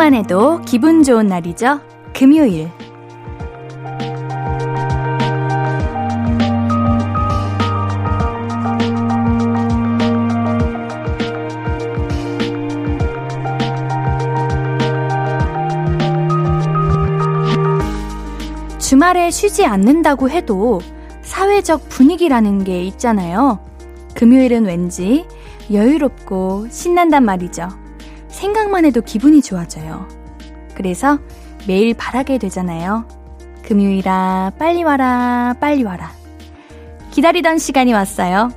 생각만 해도 기분 좋은 날이죠. 금요일. 주말에 쉬지 않는다고 해도 사회적 분위기라는 게 있잖아요. 금요일은 왠지 여유롭고 신난단 말이죠. 생각만 해도 기분이 좋아져요. 그래서 매일 바라게 되잖아요. 금요일아, 빨리 와라, 빨리 와라. 기다리던 시간이 왔어요.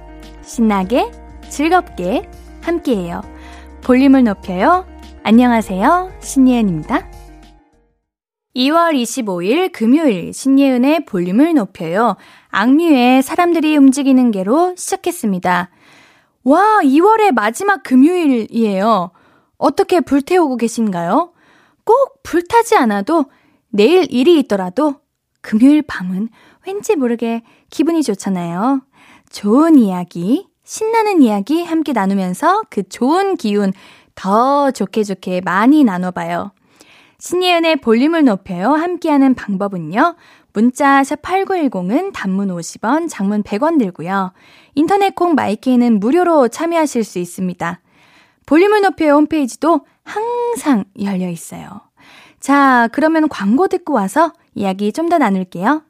신나게, 즐겁게 함께해요. 볼륨을 높여요. 안녕하세요. 신예은입니다. 2월 25일 금요일 신예은의 볼륨을 높여요. 악뮤의 사람들이 움직이는 게로 시작했습니다. 와, 2월의 마지막 금요일이에요. 어떻게 불태우고 계신가요? 꼭 불타지 않아도 내일 일이 있더라도 금요일 밤은 왠지 모르게 기분이 좋잖아요. 좋은 이야기, 신나는 이야기 함께 나누면서 그 좋은 기운 더 좋게 많이 나눠봐요. 신예은의 볼륨을 높여요. 함께하는 방법은요. 문자 샵 8910은 단문 50원, 장문 100원 들고요. 인터넷 콩 마이케이는 무료로 참여하실 수 있습니다. 볼륨을 높여요 홈페이지도 항상 열려 있어요. 자, 그러면 광고 듣고 와서 이야기 좀 더 나눌게요.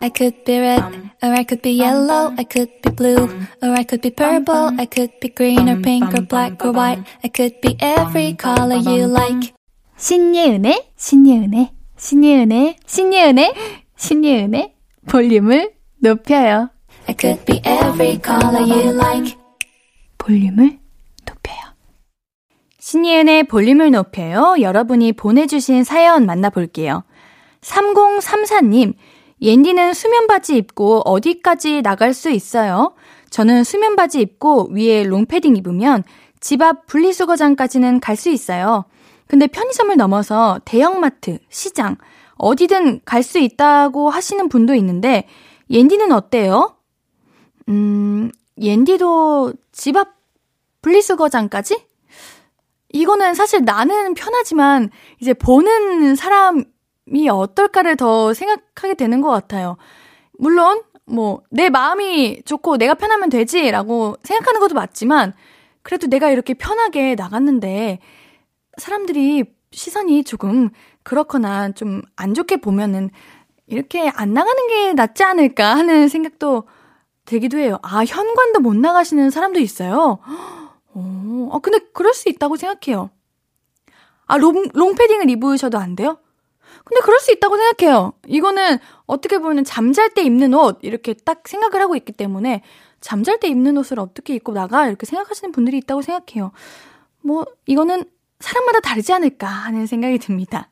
I could be red, or I could be yellow, I could be blue, or I could be purple, I could be green or pink or black or white, I could be every color you like. 신예은의 볼륨을 높여요. I could be every color you like. 볼륨을 높여요. 신예은의 볼륨을 높여요. 여러분이 보내주신 사연 만나볼게요. 3034님, 옌디는 수면바지 입고 어디까지 나갈 수 있어요? 저는 수면바지 입고 위에 롱패딩 입으면 집 앞 분리수거장까지는 갈 수 있어요. 근데 편의점을 넘어서 대형마트, 시장, 어디든 갈 수 있다고 하시는 분도 있는데 옌디는 어때요? 옌디도 집 앞 분리수거장까지? 이거는 사실 나는 편하지만 이제 보는 사람이 어떨까를 더 생각하게 되는 것 같아요. 물론 뭐 내 마음이 좋고 내가 편하면 되지라고 생각하는 것도 맞지만 그래도 내가 이렇게 편하게 나갔는데 사람들이 시선이 조금 그렇거나 좀 안 좋게 보면은 이렇게 안 나가는 게 낫지 않을까 하는 생각도 들기도 해요. 아, 현관도 못 나가시는 사람도 있어요. 아, 근데 그럴 수 있다고 생각해요. 아, 롱패딩을 입으셔도 안 돼요? 근데 그럴 수 있다고 생각해요. 이거는 어떻게 보면 잠잘 때 입는 옷 이렇게 딱 생각을 하고 있기 때문에 잠잘 때 입는 옷을 어떻게 입고 나가 이렇게 생각하시는 분들이 있다고 생각해요. 뭐 이거는 사람마다 다르지 않을까 하는 생각이 듭니다.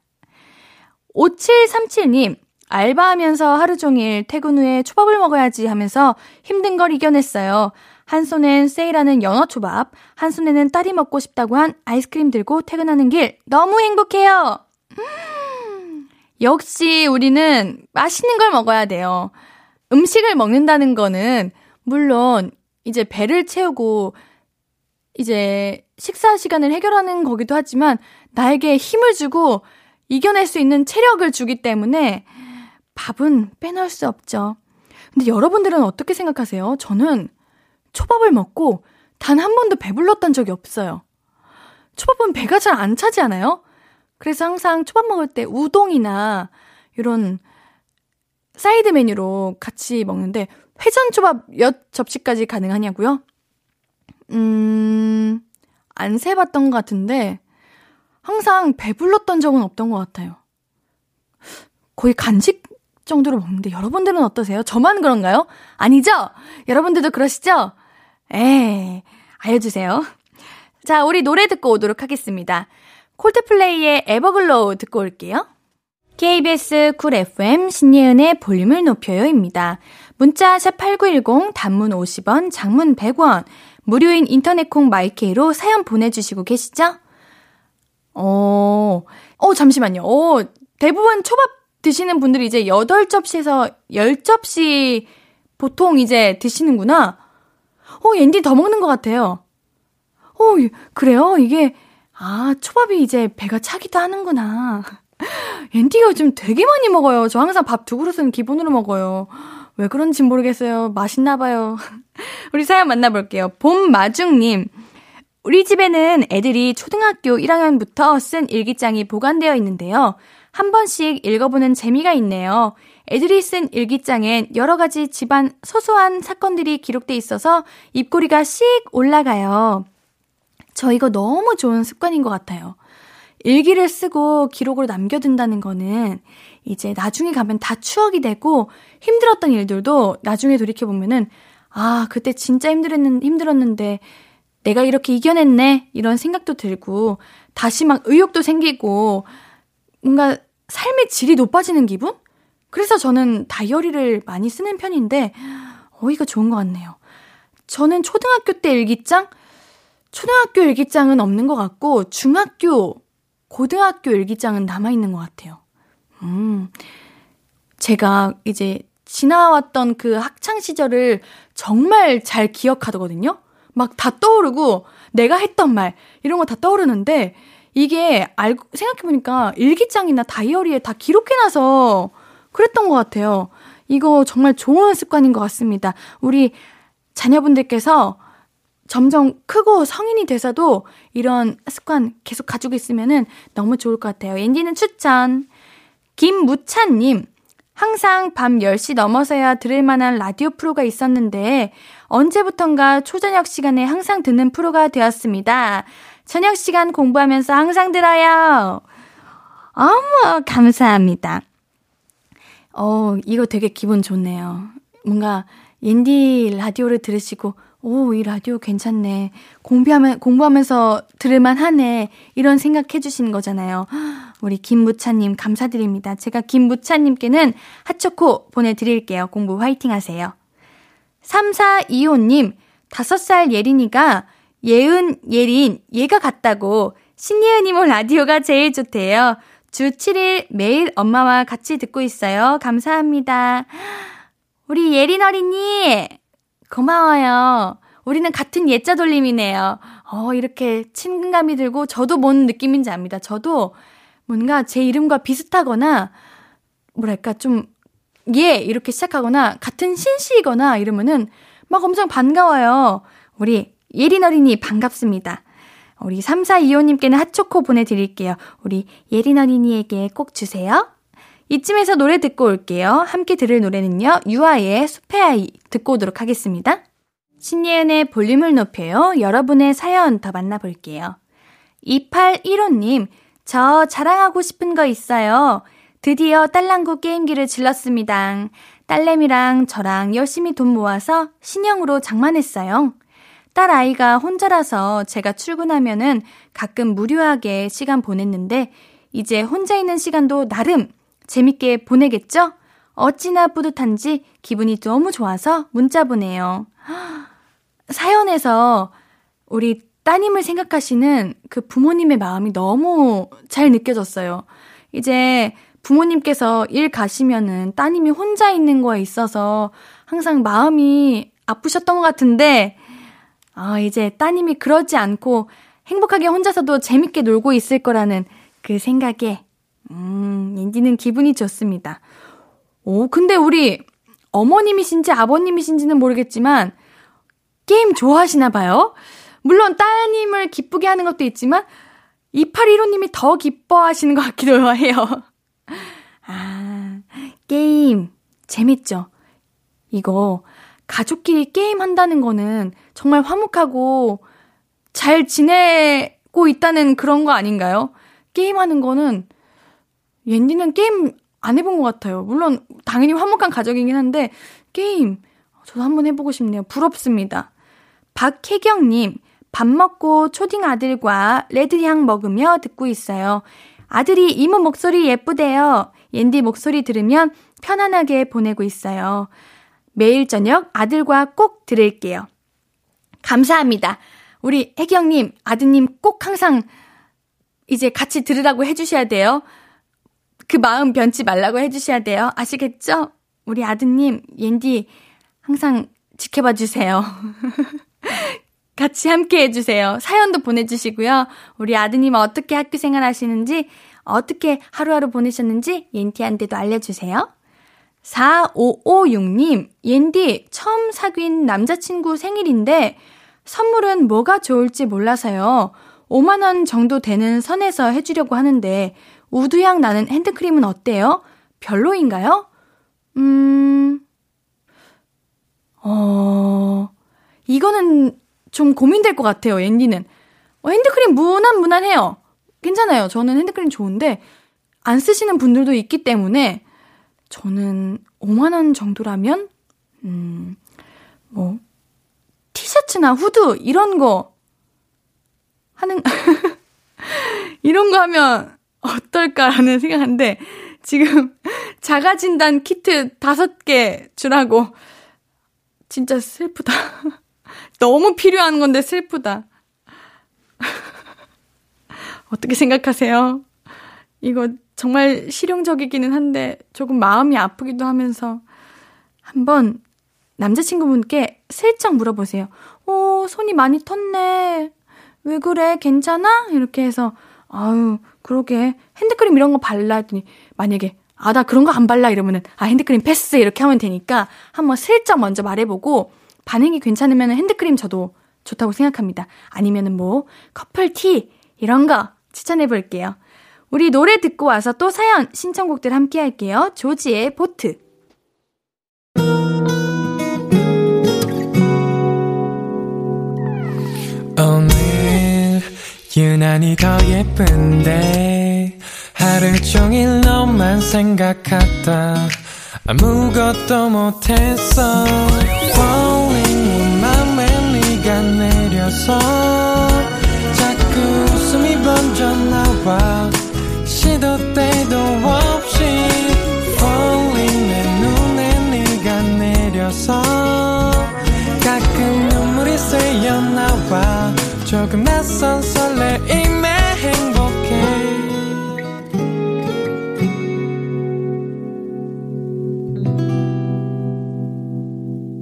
5737님, 알바하면서 하루 종일 퇴근 후에 초밥을 먹어야지 하면서 힘든 걸 이겨냈어요. 한 손엔 세일하는 연어 초밥, 한 손에는 딸이 먹고 싶다고 한 아이스크림 들고 퇴근하는 길 너무 행복해요. 역시 우리는 맛있는 걸 먹어야 돼요. 음식을 먹는다는 거는 물론 이제 배를 채우고 이제 식사 시간을 해결하는 거기도 하지만 나에게 힘을 주고 이겨낼 수 있는 체력을 주기 때문에 밥은 빼놓을 수 없죠. 근데 여러분들은 어떻게 생각하세요? 저는 초밥을 먹고 단 한 번도 배불렀던 적이 없어요. 초밥은 배가 잘 안 차지 않아요? 그래서 항상 초밥 먹을 때 우동이나 이런 사이드 메뉴로 같이 먹는데 회전초밥 몇 접시까지 가능하냐고요? 안 세봤던 것 같은데 항상 배불렀던 적은 없던 것 같아요. 거의 간식 정도로 먹는데 여러분들은 어떠세요? 저만 그런가요? 아니죠? 여러분들도 그러시죠? 알려주세요. 자, 우리 노래 듣고 오도록 하겠습니다. 콜드플레이의 에버글로우 듣고 올게요. KBS 쿨 FM 신예은의 볼륨을 높여요입니다. 문자 샵 8910, 단문 50원, 장문 100원, 무료인 인터넷 콩 마이케이로 사연 보내주시고 계시죠? 잠시만요. 대부분 초밥 드시는 분들이 이제 8접시에서 10접시 보통 이제 드시는구나. 옌디 더 먹는 것 같아요. 그래요? 이게 아, 초밥이 이제 배가 차기도 하는구나. 앤디가 요즘 되게 많이 먹어요. 저 항상 밥 2그릇은 기본으로 먹어요. 왜 그런지 모르겠어요. 맛있나 봐요. 우리 사연 만나볼게요. 봄마중님. 우리 집에는 애들이 초등학교 1학년부터 쓴 일기장이 보관되어 있는데요. 한 번씩 읽어보는 재미가 있네요. 애들이 쓴 일기장엔 여러 가지 집안 소소한 사건들이 기록돼 있어서 입꼬리가 씩 올라가요. 저 이거 너무 좋은 습관인 것 같아요. 일기를 쓰고 기록을 남겨둔다는 거는 이제 나중에 가면 다 추억이 되고 힘들었던 일들도 나중에 돌이켜보면은 아, 그때 진짜 힘들었는데 내가 이렇게 이겨냈네 이런 생각도 들고 다시 막 의욕도 생기고 뭔가 삶의 질이 높아지는 기분? 그래서 저는 다이어리를 많이 쓰는 편인데 이거 좋은 것 같네요. 저는 초등학교 일기장은 없는 것 같고 중학교, 고등학교 일기장은 남아있는 것 같아요. 제가 이제 지나왔던 그 학창시절을 정말 잘 기억하거든요. 막 다 떠오르고 내가 했던 말 이런 거 다 떠오르는데 이게 생각해보니까 일기장이나 다이어리에 다 기록해놔서 그랬던 것 같아요. 이거 정말 좋은 습관인 것 같습니다. 우리 자녀분들께서 점점 크고 성인이 돼서도 이런 습관 계속 가지고 있으면 너무 좋을 것 같아요. 엔디는 추천. 김무찬님. 항상 밤 10시 넘어서야 들을 만한 라디오 프로가 있었는데 언제부턴가 초저녁 시간에 항상 듣는 프로가 되었습니다. 저녁 시간 공부하면서 항상 들어요. 어머, 감사합니다. 이거 되게 기분 좋네요. 뭔가 엔디 라디오를 들으시고 오, 이 라디오 괜찮네. 공부하면서 들을만 하네. 이런 생각해 주신 거잖아요. 우리 김무찬님 감사드립니다. 제가 김무찬님께는 핫초코 보내드릴게요. 공부 화이팅 하세요. 3425님, 5살 예린이가 예은, 예린, 얘가 같다고 신예은이모 라디오가 제일 좋대요. 주 7일 매일 엄마와 같이 듣고 있어요. 감사합니다. 우리 예린 어린이 고마워요. 우리는 같은 예자 돌림이네요. 이렇게 친근감이 들고 저도 뭔 느낌인지 압니다. 저도 뭔가 제 이름과 비슷하거나 뭐랄까 좀 예 이렇게 시작하거나 같은 신씨이거나 이러면은 막 엄청 반가워요. 우리 예린 어린이 반갑습니다. 우리 3425님께는 핫초코 보내드릴게요. 우리 예린 어린이에게 꼭 주세요. 이쯤에서 노래 듣고 올게요. 함께 들을 노래는요. 유아의 숲의 아이 듣고 오도록 하겠습니다. 신예은의 볼륨을 높여요. 여러분의 사연 더 만나볼게요. 2815님, 저 자랑하고 싶은 거 있어요. 드디어 딸랑구 게임기를 질렀습니다. 딸내미랑 저랑 열심히 돈 모아서 신형으로 장만했어요. 딸아이가 혼자라서 제가 출근하면은 가끔 무료하게 시간 보냈는데 이제 혼자 있는 시간도 나름 재밌게 보내겠죠? 어찌나 뿌듯한지 기분이 너무 좋아서 문자 보내요. 사연에서 우리 따님을 생각하시는 그 부모님의 마음이 너무 잘 느껴졌어요. 이제 부모님께서 일 가시면은 따님이 혼자 있는 거에 있어서 항상 마음이 아프셨던 것 같은데 이제 따님이 그러지 않고 행복하게 혼자서도 재밌게 놀고 있을 거라는 그 생각에 인디는 기분이 좋습니다. 오, 근데 우리 어머님이신지 아버님이신지는 모르겠지만 게임 좋아하시나 봐요. 물론 따님을 기쁘게 하는 것도 있지만 2815님이 더 기뻐하시는 것 같기도 해요. 아, 게임 재밌죠? 이거 가족끼리 게임 한다는 거는 정말 화목하고 잘 지내고 있다는 그런 거 아닌가요? 게임하는 거는 옌디는 게임 안 해본 것 같아요. 물론 당연히 화목한 가족이긴 한데 게임 저도 한번 해보고 싶네요. 부럽습니다. 박혜경님, 밥 먹고 초딩 아들과 레드향 먹으며 듣고 있어요. 아들이 이모 목소리 예쁘대요. 옌디 목소리 들으면 편안하게 보내고 있어요. 매일 저녁 아들과 꼭 들을게요. 감사합니다. 우리 혜경님, 아드님 꼭 항상 이제 같이 들으라고 해주셔야 돼요. 그 마음 변치 말라고 해주셔야 돼요. 아시겠죠? 우리 아드님, 옌디 항상 지켜봐 주세요. 같이 함께 해주세요. 사연도 보내주시고요. 우리 아드님 어떻게 학교 생활하시는지, 어떻게 하루하루 보내셨는지 옌티한테도 알려주세요. 4556님, 옌디 처음 사귄 남자친구 생일인데 선물은 뭐가 좋을지 몰라서요. 5만 원 정도 되는 선에서 해주려고 하는데 우드향 나는 핸드크림은 어때요? 별로인가요? 이거는 좀 고민될 것 같아요, 옌디는. 핸드크림 무난해요. 괜찮아요. 저는 핸드크림 좋은데 안 쓰시는 분들도 있기 때문에 저는 5만 원 정도라면 뭐 티셔츠나 후드 이런 거 하는 이런 거 하면 어떨까라는 생각인데 지금 자가진단 키트 5개 주라고. 진짜 슬프다. 너무 필요한 건데 슬프다. 어떻게 생각하세요? 이거 정말 실용적이기는 한데 조금 마음이 아프기도 하면서 한번 남자친구분께 슬쩍 물어보세요. 손이 많이 텄네. 왜 그래? 괜찮아? 이렇게 해서 아유 그러게 핸드크림 이런 거 발라 했더니 만약에 아 나 그런 거 안 발라 이러면은 아 핸드크림 패스 이렇게 하면 되니까 한번 슬쩍 먼저 말해보고 반응이 괜찮으면 핸드크림 저도 좋다고 생각합니다. 아니면은 뭐 커플티 이런 거 추천해볼게요. 우리 노래 듣고 와서 또 사연 신청곡들 함께 할게요. 조지의 보트. 오늘 유난히 더 예쁜데 하루 종일 너만 생각하다 아무것도 못했어. Falling 내 맘에 네가 내려서 자꾸 웃음이 번져 나와 시도 때도 없이 Falling 내 눈에 네가 내려서 가끔 눈물이 새어 나와 조금 낯선 설레임에 행복해.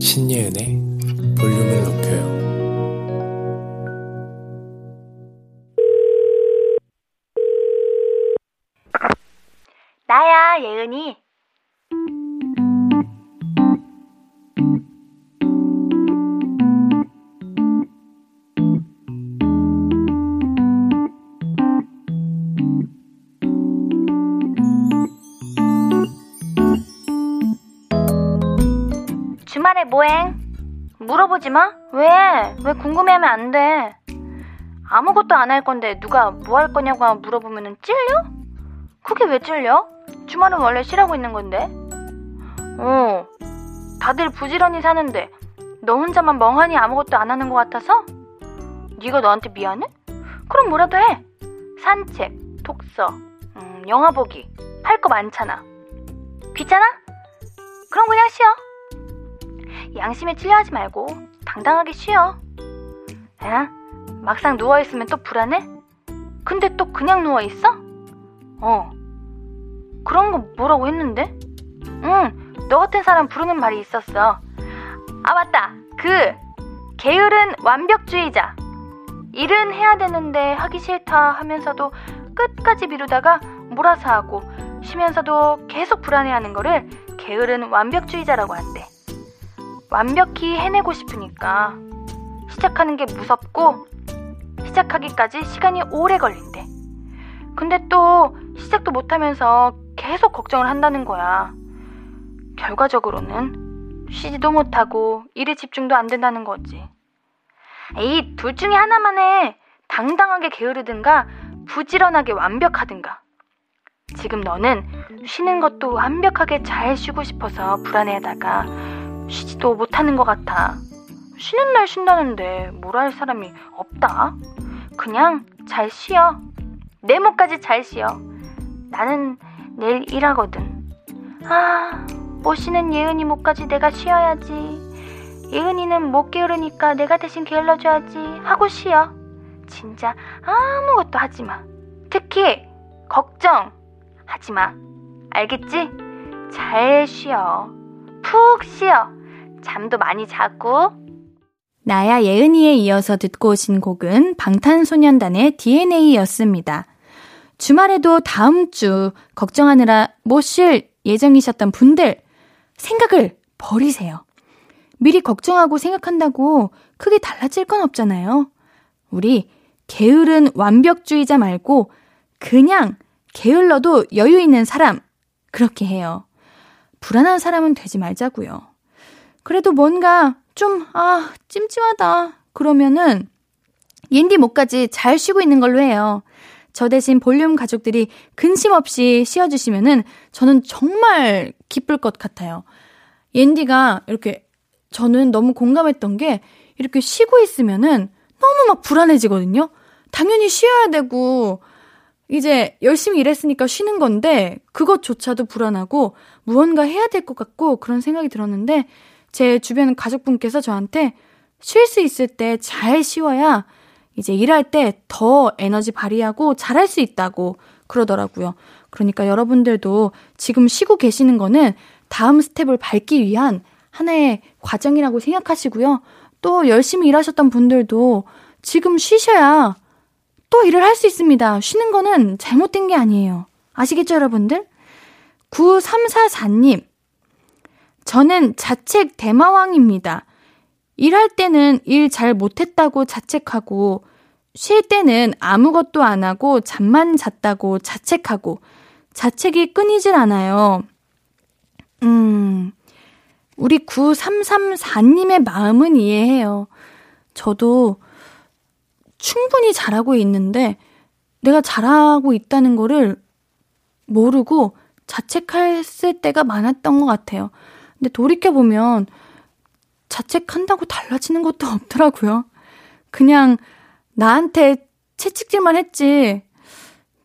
신예은의 볼륨을 높여요. 나야, 예은이. 주말에 뭐해? 물어보지 마. 왜 궁금해하면 안 돼. 아무것도 안 할 건데 누가 뭐 할 거냐고 물어보면 찔려? 그게 왜 찔려? 주말은 원래 쉬라고 있는 건데. 다들 부지런히 사는데 너 혼자만 멍하니 아무것도 안 하는 것 같아서? 네가 너한테 미안해? 그럼 뭐라도 해. 산책, 독서, 영화 보기, 할 거 많잖아. 귀찮아? 그럼 그냥 쉬어. 양심에 찔려 하지 말고 당당하게 쉬어. 야, 막상 누워있으면 또 불안해? 근데 또 그냥 누워있어? 그런 거 뭐라고 했는데? 너 같은 사람 부르는 말이 있었어. 아 맞다, 게으른 완벽주의자. 일은 해야 되는데 하기 싫다 하면서도 끝까지 미루다가 몰아서 하고 쉬면서도 계속 불안해하는 거를 게으른 완벽주의자라고 한대. 완벽히 해내고 싶으니까 시작하는 게 무섭고 시작하기까지 시간이 오래 걸린대. 근데 또 시작도 못하면서 계속 걱정을 한다는 거야. 결과적으로는 쉬지도 못하고 일에 집중도 안 된다는 거지. 에이, 둘 중에 하나만 해. 당당하게 게으르든가 부지런하게 완벽하든가. 지금 너는 쉬는 것도 완벽하게 잘 쉬고 싶어서 불안해하다가 쉬지도 못하는 것 같아. 쉬는 날 쉰다는데 뭐라 할 사람이 없다. 그냥 잘 쉬어. 네모까지 잘 쉬어. 나는 내일 일하거든. 아, 못 쉬는 예은이 목까지 내가 쉬어야지. 예은이는 못 게으르니까 내가 대신 게을러줘야지 하고 쉬어. 진짜 아무것도 하지마. 특히 걱정하지마. 알겠지? 잘 쉬어. 푹 쉬어. 잠도 많이 자고. 나야 예은이에 이어서 듣고 오신 곡은 방탄소년단의 DNA였습니다. 주말에도 다음 주 걱정하느라 못 쉴 예정이셨던 분들, 생각을 버리세요. 미리 걱정하고 생각한다고 크게 달라질 건 없잖아요. 우리 게으른 완벽주의자 말고 그냥 게을러도 여유 있는 사람, 그렇게 해요. 불안한 사람은 되지 말자고요. 그래도 뭔가 좀 찜찜하다 그러면은 옌디 목까지 잘 쉬고 있는 걸로 해요. 저 대신 볼륨 가족들이 근심 없이 쉬어주시면은 저는 정말 기쁠 것 같아요. 옌디가 이렇게, 저는 너무 공감했던 게, 이렇게 쉬고 있으면은 너무 막 불안해지거든요. 당연히 쉬어야 되고 이제 열심히 일했으니까 쉬는 건데 그것조차도 불안하고 무언가 해야 될 것 같고 그런 생각이 들었는데, 제 주변 가족분께서 저한테 쉴 수 있을 때 잘 쉬어야 이제 일할 때 더 에너지 발휘하고 잘할 수 있다고 그러더라고요. 그러니까 여러분들도 지금 쉬고 계시는 거는 다음 스텝을 밟기 위한 하나의 과정이라고 생각하시고요. 또 열심히 일하셨던 분들도 지금 쉬셔야 또 일을 할 수 있습니다. 쉬는 거는 잘못된 게 아니에요. 아시겠죠, 여러분들? 9344님, 저는 자책 대마왕입니다. 일할 때는 일 잘 못했다고 자책하고, 쉴 때는 아무것도 안 하고 잠만 잤다고 자책하고, 자책이 끊이질 않아요. 우리 9334님의 마음은 이해해요. 저도 충분히 잘하고 있는데 내가 잘하고 있다는 거를 모르고 자책했을 때가 많았던 것 같아요. 근데 돌이켜보면 자책한다고 달라지는 것도 없더라고요. 그냥 나한테 채찍질만 했지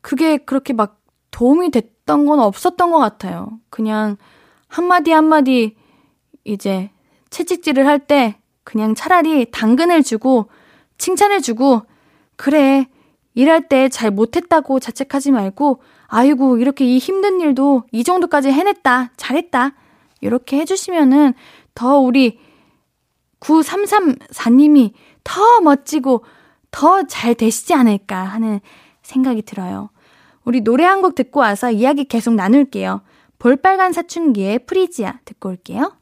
그게 그렇게 막 도움이 됐던 건 없었던 것 같아요. 그냥 한마디 한마디 이제 채찍질을 할 때 그냥 차라리 당근을 주고 칭찬을 주고, 그래 일할 때 잘 못했다고 자책하지 말고, 아이고 이렇게 이 힘든 일도 이 정도까지 해냈다, 잘했다, 이렇게 해주시면은 더 우리 9334님이 더 멋지고 더 잘 되시지 않을까 하는 생각이 들어요. 우리 노래 한 곡 듣고 와서 이야기 계속 나눌게요. 볼빨간 사춘기의 프리지아 듣고 올게요.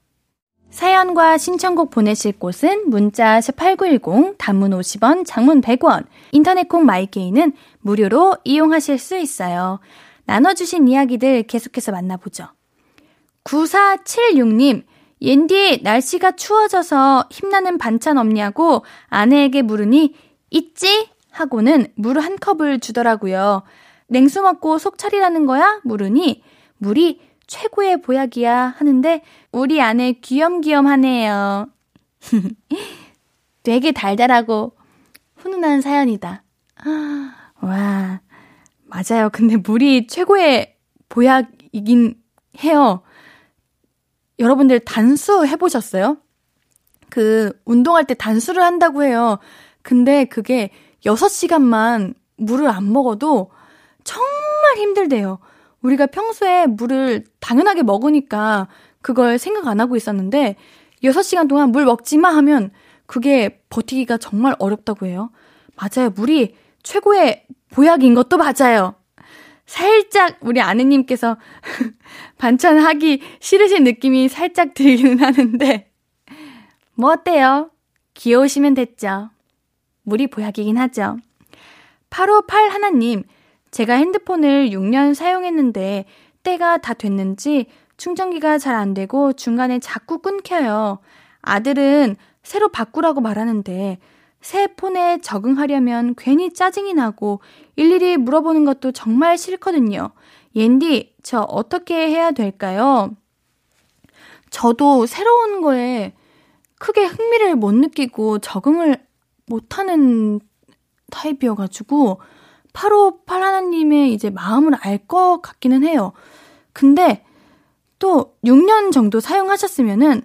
사연과 신청곡 보내실 곳은 문자 #8910, 단문 50원, 장문 100원, 인터넷 콩 마이게이는 무료로 이용하실 수 있어요. 나눠주신 이야기들 계속해서 만나보죠. 9476님, 옌디 날씨가 추워져서 힘나는 반찬 없냐고 아내에게 물으니 있지? 하고는 물 한 컵을 주더라고요. 냉수 먹고 속 차리라는 거야? 물으니 물이 최고의 보약이야 하는데 우리 아내 귀염귀염하네요. 되게 달달하고 훈훈한 사연이다. 와, 맞아요. 근데 물이 최고의 보약이긴 해요. 여러분들 단수 해보셨어요? 그 운동할 때 단수를 한다고 해요. 근데 그게 6시간만 물을 안 먹어도 정말 힘들대요. 우리가 평소에 물을 당연하게 먹으니까 그걸 생각 안 하고 있었는데 6시간 동안 물 먹지 마 하면 그게 버티기가 정말 어렵다고 해요. 맞아요. 물이 최고의 보약인 것도 맞아요. 살짝 우리 아내님께서 반찬하기 싫으신 느낌이 살짝 들기는 하는데 뭐 어때요? 귀여우시면 됐죠. 물이 보약이긴 하죠. 858 하나님, 제가 핸드폰을 6년 사용했는데 때가 다 됐는지 충전기가 잘 안 되고 중간에 자꾸 끊겨요. 아들은 새로 바꾸라고 말하는데 새 폰에 적응하려면 괜히 짜증이 나고 일일이 물어보는 것도 정말 싫거든요. 옌디, 저 어떻게 해야 될까요? 저도 새로운 거에 크게 흥미를 못 느끼고 적응을 못하는 타입이어가지고 858 하나님의 이제 마음을 알 것 같기는 해요. 근데 또 6년 정도 사용하셨으면은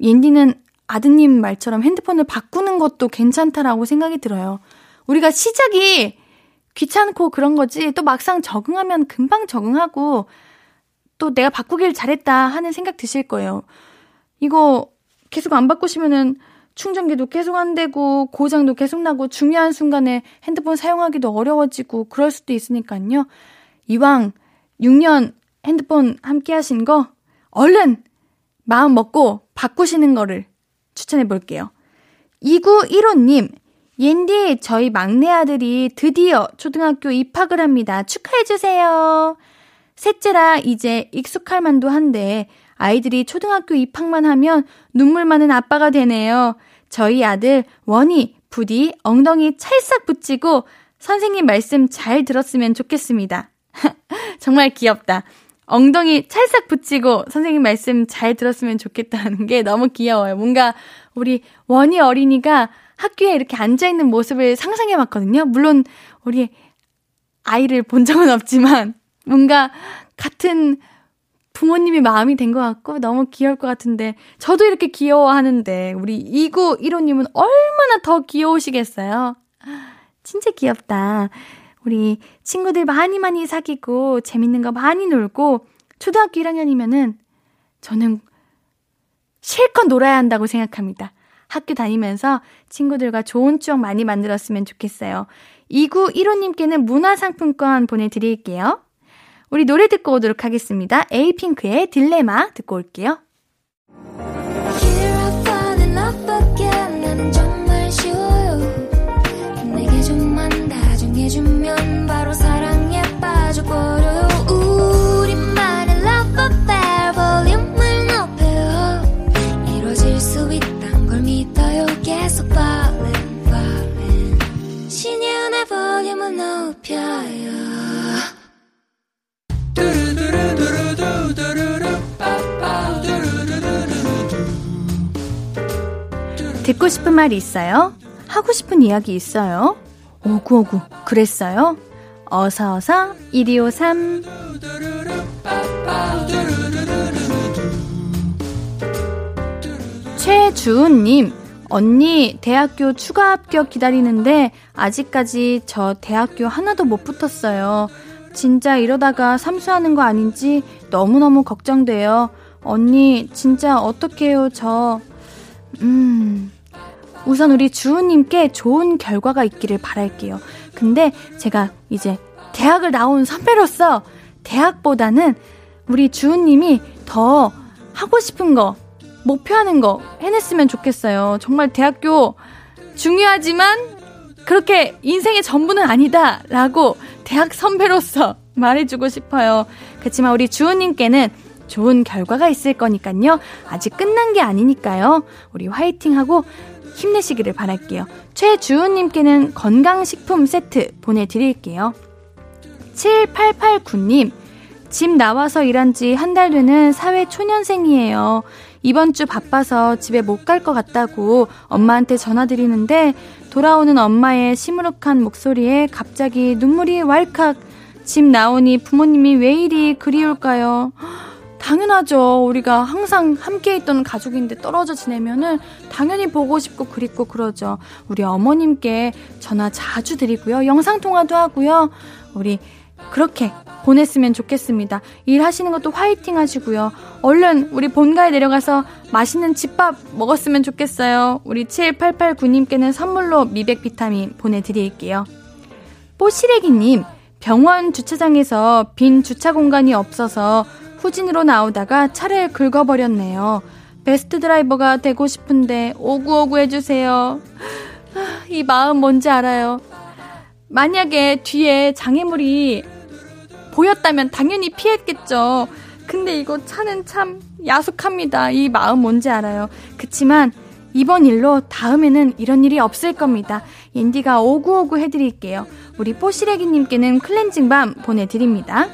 옌디는 아드님 말처럼 핸드폰을 바꾸는 것도 괜찮다라고 생각이 들어요. 우리가 시작이 귀찮고 그런 거지 또 막상 적응하면 금방 적응하고 또 내가 바꾸길 잘했다 하는 생각 드실 거예요. 이거 계속 안 바꾸시면은 충전기도 계속 안 되고 고장도 계속 나고 중요한 순간에 핸드폰 사용하기도 어려워지고 그럴 수도 있으니까요. 이왕 6년 핸드폰 함께 하신 거 얼른 마음 먹고 바꾸시는 거를 추천해 볼게요. 2915님, 옌디, 저희 막내 아들이 드디어 초등학교 입학을 합니다. 축하해주세요. 셋째라 이제 익숙할 만도 한데 아이들이 초등학교 입학만 하면 눈물 많은 아빠가 되네요. 저희 아들 원희 부디 엉덩이 찰싹 붙이고 선생님 말씀 잘 들었으면 좋겠습니다. 정말 귀엽다. 엉덩이 찰싹 붙이고 선생님 말씀 잘 들었으면 좋겠다는 게 너무 귀여워요. 뭔가 우리 원희 어린이가 학교에 이렇게 앉아있는 모습을 상상해봤거든요. 물론 우리 아이를 본 적은 없지만 뭔가 같은 부모님이 마음이 된 것 같고 너무 귀여울 것 같은데 저도 이렇게 귀여워하는데 우리 2915님은 얼마나 더 귀여우시겠어요. 진짜 귀엽다. 우리 친구들 많이 많이 사귀고 재밌는 거 많이 놀고 초등학교 1학년이면은 저는 실컷 놀아야 한다고 생각합니다. 학교 다니면서 친구들과 좋은 추억 많이 만들었으면 좋겠어요. 2915님께는 문화상품권 보내드릴게요. 우리 노래 듣고 오도록 하겠습니다. 에이핑크의 딜레마 듣고 올게요. 해주면 바로 사랑에 빠져 버려. 우리만의 love affair 볼륨을 높여요. 이루어질 수 있단 걸 믿어요. 계속 falling falling 신예은의 볼륨을 높여요. 듣고 싶은 말이 있어요? 하고 싶은 이야기 있어요? 오구오구 그랬어요? 어서어서 1253 최주은님, 언니 대학교 추가 합격 기다리는데 아직까지 저 대학교 하나도 못 붙었어요. 진짜 이러다가 삼수하는 거 아닌지 너무너무 걱정돼요. 언니 진짜 어떡해요 저. 우선 우리 주은님께 좋은 결과가 있기를 바랄게요. 근데 제가 이제 대학을 나온 선배로서 대학보다는 우리 주은님이 더 하고 싶은 거, 목표하는 거 해냈으면 좋겠어요. 정말 대학교 중요하지만 그렇게 인생의 전부는 아니다라고 대학 선배로서 말해주고 싶어요. 그렇지만 우리 주은님께는 좋은 결과가 있을 거니까요. 아직 끝난 게 아니니까요. 우리 화이팅하고 힘내시기를 바랄게요. 최주은님께는 건강식품 세트 보내드릴게요. 7889님, 집 나와서 일한 지 한 달 되는 사회초년생이에요. 이번 주 바빠서 집에 못 갈 것 같다고 엄마한테 전화드리는데 돌아오는 엄마의 시무룩한 목소리에 갑자기 눈물이 왈칵. 집 나오니 부모님이 왜 이리 그리울까요? 당연하죠. 우리가 항상 함께 있던 가족인데 떨어져 지내면은 당연히 보고 싶고 그립고 그러죠. 우리 어머님께 전화 자주 드리고요. 영상통화도 하고요. 우리 그렇게 보냈으면 좋겠습니다. 일하시는 것도 화이팅 하시고요. 얼른 우리 본가에 내려가서 맛있는 집밥 먹었으면 좋겠어요. 우리 7889님께는 선물로 미백 비타민 보내드릴게요. 뽀시래기님, 병원 주차장에서 빈 주차 공간이 없어서 후진으로 나오다가 차를 긁어버렸네요. 베스트 드라이버가 되고 싶은데 오구오구 해주세요. 이 마음 뭔지 알아요. 만약에 뒤에 장애물이 보였다면 당연히 피했겠죠. 근데 이거 차는 참 야속합니다. 이 마음 뭔지 알아요. 그치만 이번 일로 다음에는 이런 일이 없을 겁니다. 옌디가 오구오구 해드릴게요. 우리 뽀시래기님께는 클렌징밤 보내드립니다.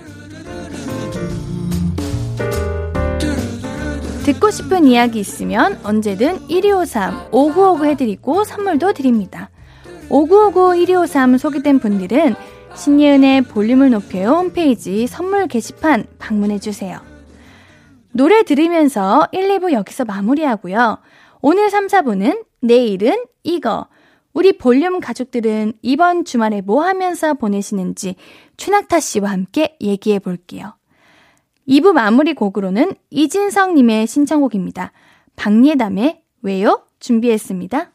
듣고 싶은 이야기 있으면 언제든 1253-5959 해드리고 선물도 드립니다. 5959-1253 소개된 분들은 신예은의 볼륨을 높여요 홈페이지 선물 게시판 방문해주세요. 노래 들으면서 1, 2부 여기서 마무리하고요. 오늘 3, 4부는 내일은 이거. 우리 볼륨 가족들은 이번 주말에 뭐 하면서 보내시는지 최낙타 씨와 함께 얘기해 볼게요. 2부 마무리 곡으로는 이진성님의 신청곡입니다. 박예담의 왜요? 준비했습니다.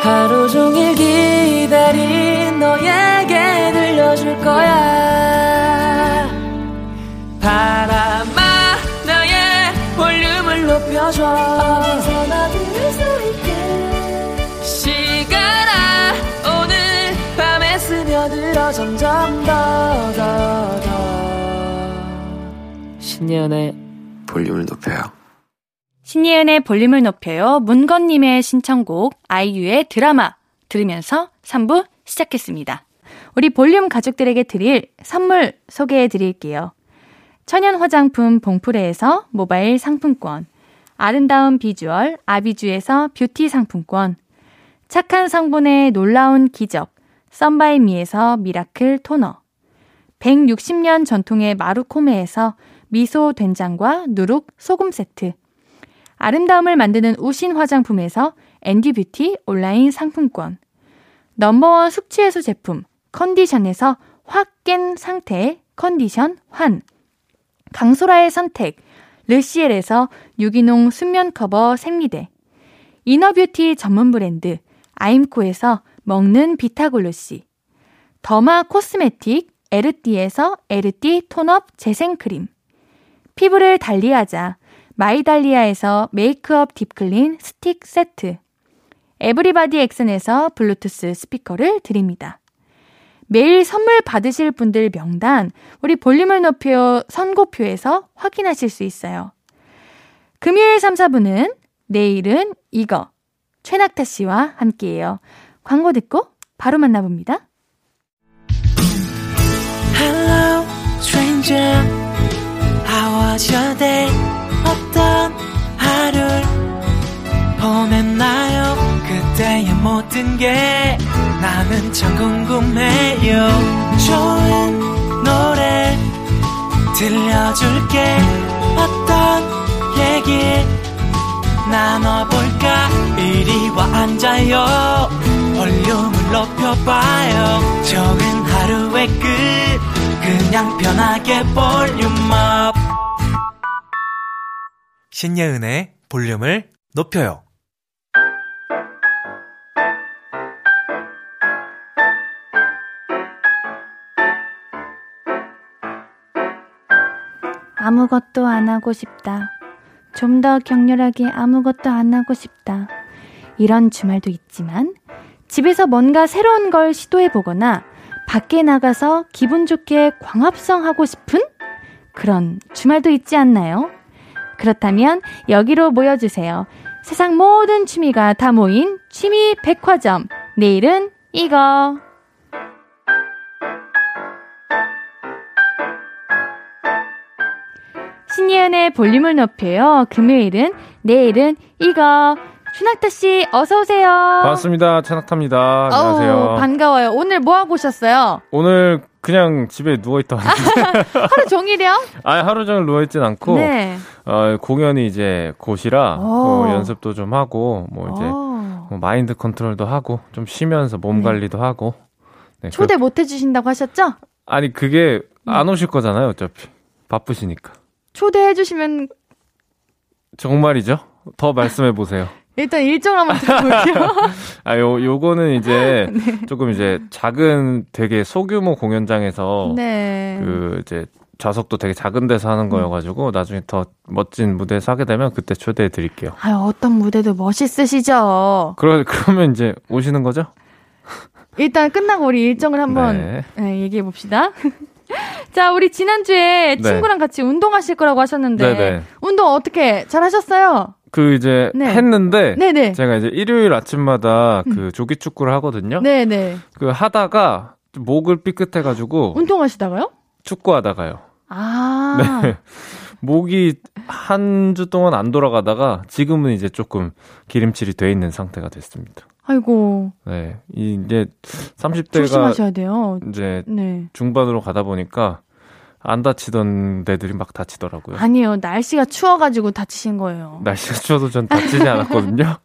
하루 종일 기다린 너에게 들려줄 거야. 바람아 너의 볼륨을 높여줘. 어디서나 들을 수 있게. 시간아 오늘 밤에 스며들어 점점 더. 신예은의 볼륨을 높여요. 신예은의 볼륨을 높여요. 문건님의 신청곡 아이유의 드라마 들으면서 3부 시작했습니다. 우리 볼륨 가족들에게 드릴 선물 소개해드릴게요. 천연 화장품 봉프레에서 모바일 상품권, 아름다운 비주얼 아비주에서 뷰티 상품권, 착한 성분의 놀라운 기적 썬바이미에서 미라클 토너, 160년 전통의 마루코메에서 미소 된장과 누룩 소금 세트, 아름다움을 만드는 우신 화장품에서 앤디뷰티 온라인 상품권, 넘버원 숙취해소 제품 컨디션에서 확 깬 상태의 컨디션 환, 강소라의 선택 르시엘에서 유기농 순면 커버 생리대, 이너뷰티 전문 브랜드 아임코에서 먹는 비타글루시, 더마 코스메틱 에르띠에서 에르띠 톤업 재생크림, 피부를 달리하자 마이달리아에서 메이크업 딥클린 스틱 세트, 에브리바디 엑슨에서 블루투스 스피커를 드립니다. 매일 선물 받으실 분들 명단 우리 볼륨을 높여 선고표에서 확인하실 수 있어요. 금요일 3, 4부는 내일은 이거 최낙타 씨와 함께해요. 광고 듣고 바로 만나봅니다. Hello, stranger. How was your day? 어떤 하루를 보냈나요? 그때의 모든 게 나는 참 궁금해요. 좋은 노래 들려줄게. 어떤 얘기 나눠볼까? 이리 와 앉아요. 볼륨을 높여봐요. 적은 하루의 끝 그냥 편하게 볼륨업. 신예은의 볼륨을 높여요. 아무것도 안 하고 싶다. 좀 더 격렬하게 아무것도 안 하고 싶다. 이런 주말도 있지만 집에서 뭔가 새로운 걸 시도해보거나 밖에 나가서 기분 좋게 광합성하고 싶은 그런 주말도 있지 않나요? 그렇다면 여기로 모여주세요. 세상 모든 취미가 다 모인 취미 백화점. 내일은 이거. 신예은의 볼륨을 높여요. 금요일은 내일은 이거. 천학타 씨 어서 오세요. 반갑습니다. 천학타입니다. 안녕하세요. 반가워요. 오늘 뭐 하고 오셨어요? 오늘 그냥 집에 누워있다 왔는데. 하루 종일이요? 아니, 하루 종일 누워있진 않고, 네. 공연이 이제 곧이라 연습도 좀 하고, 뭐 이제 뭐 마인드 컨트롤도 하고, 좀 쉬면서 몸 관리도 하고. 네, 초대 못 해주신다고 하셨죠? 아니, 그게 안 오실 거잖아요, 어차피. 바쁘시니까. 초대해주시면. 정말이죠? 더 말씀해보세요. 일단 일정 한번 들어볼게요. 아, 요거는 이제 네. 조금 이제 작은 되게 소규모 공연장에서 네. 그 이제 좌석도 되게 작은 데서 하는 거여가지고 나중에 더 멋진 무대에서 하게 되면 그때 초대해 드릴게요. 아유, 어떤 무대도 멋있으시죠? 그러면 이제 오시는 거죠? 일단 끝나고 우리 일정을 한번 네, 얘기해 봅시다. 자, 우리 지난주에 네. 친구랑 같이 운동하실 거라고 하셨는데 네네. 운동 어떻게 잘 하셨어요? 그 이제 네. 했는데 네네. 제가 이제 일요일 아침마다 그 조기 축구를 하거든요. 네네. 그 하다가 목을 삐끗해가지고 운동하시다가요? 축구하다가요. 아. 네. 목이 한 주 동안 안 돌아가다가 지금은 이제 조금 기름칠이 돼 있는 상태가 됐습니다. 아이고. 네. 이제 30대가 조심하셔야 돼요. 이제 네. 중반으로 가다 보니까. 안 다치던 데들이 막 다치더라고요. 아니요. 날씨가 추워가지고 다치신 거예요. 날씨가 추워서 전 다치지 않았거든요.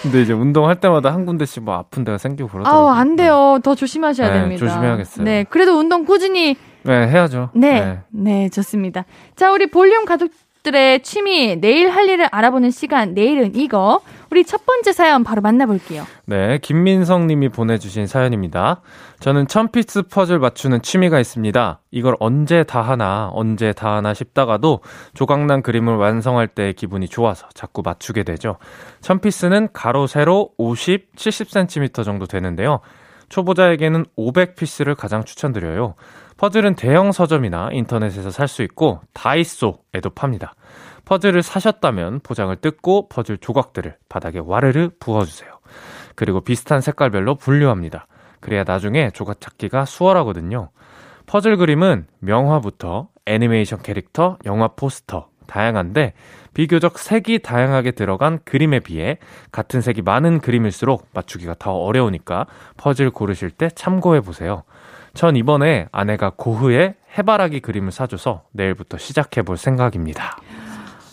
근데 이제 운동할 때마다 한 군데씩 뭐 아픈 데가 생기고 그러더라고요. 아, 안 돼요. 더 조심하셔야 됩니다. 조심해야겠어요. 네. 그래도 운동 꾸준히 네, 해야죠. 네, 네, 네, 좋습니다. 자, 우리 볼륨 가족들의 취미, 내일 할 일을 알아보는 시간, 내일은 이거. 우리 첫 번째 사연 바로 만나볼게요. 네, 김민성 님이 보내주신 사연입니다. 저는 천피스 퍼즐 맞추는 취미가 있습니다. 이걸 언제 다 하나 싶다가도 조각난 그림을 완성할 때 기분이 좋아서 자꾸 맞추게 되죠. 천피스는 가로, 세로 50, 70cm 정도 되는데요. 초보자에게는 500피스를 가장 추천드려요. 퍼즐은 대형 서점이나 인터넷에서 살 수 있고 다이소에도 팝니다. 퍼즐을 사셨다면 포장을 뜯고 퍼즐 조각들을 바닥에 와르르 부어주세요. 그리고 비슷한 색깔별로 분류합니다. 그래야 나중에 조각 찾기가 수월하거든요. 퍼즐 그림은 명화부터 애니메이션 캐릭터, 영화 포스터 다양한데 비교적 색이 다양하게 들어간 그림에 비해 같은 색이 많은 그림일수록 맞추기가 더 어려우니까 퍼즐 고르실 때 참고해보세요. 전 이번에 아내가 고흐의 해바라기 그림을 사줘서 내일부터 시작해볼 생각입니다.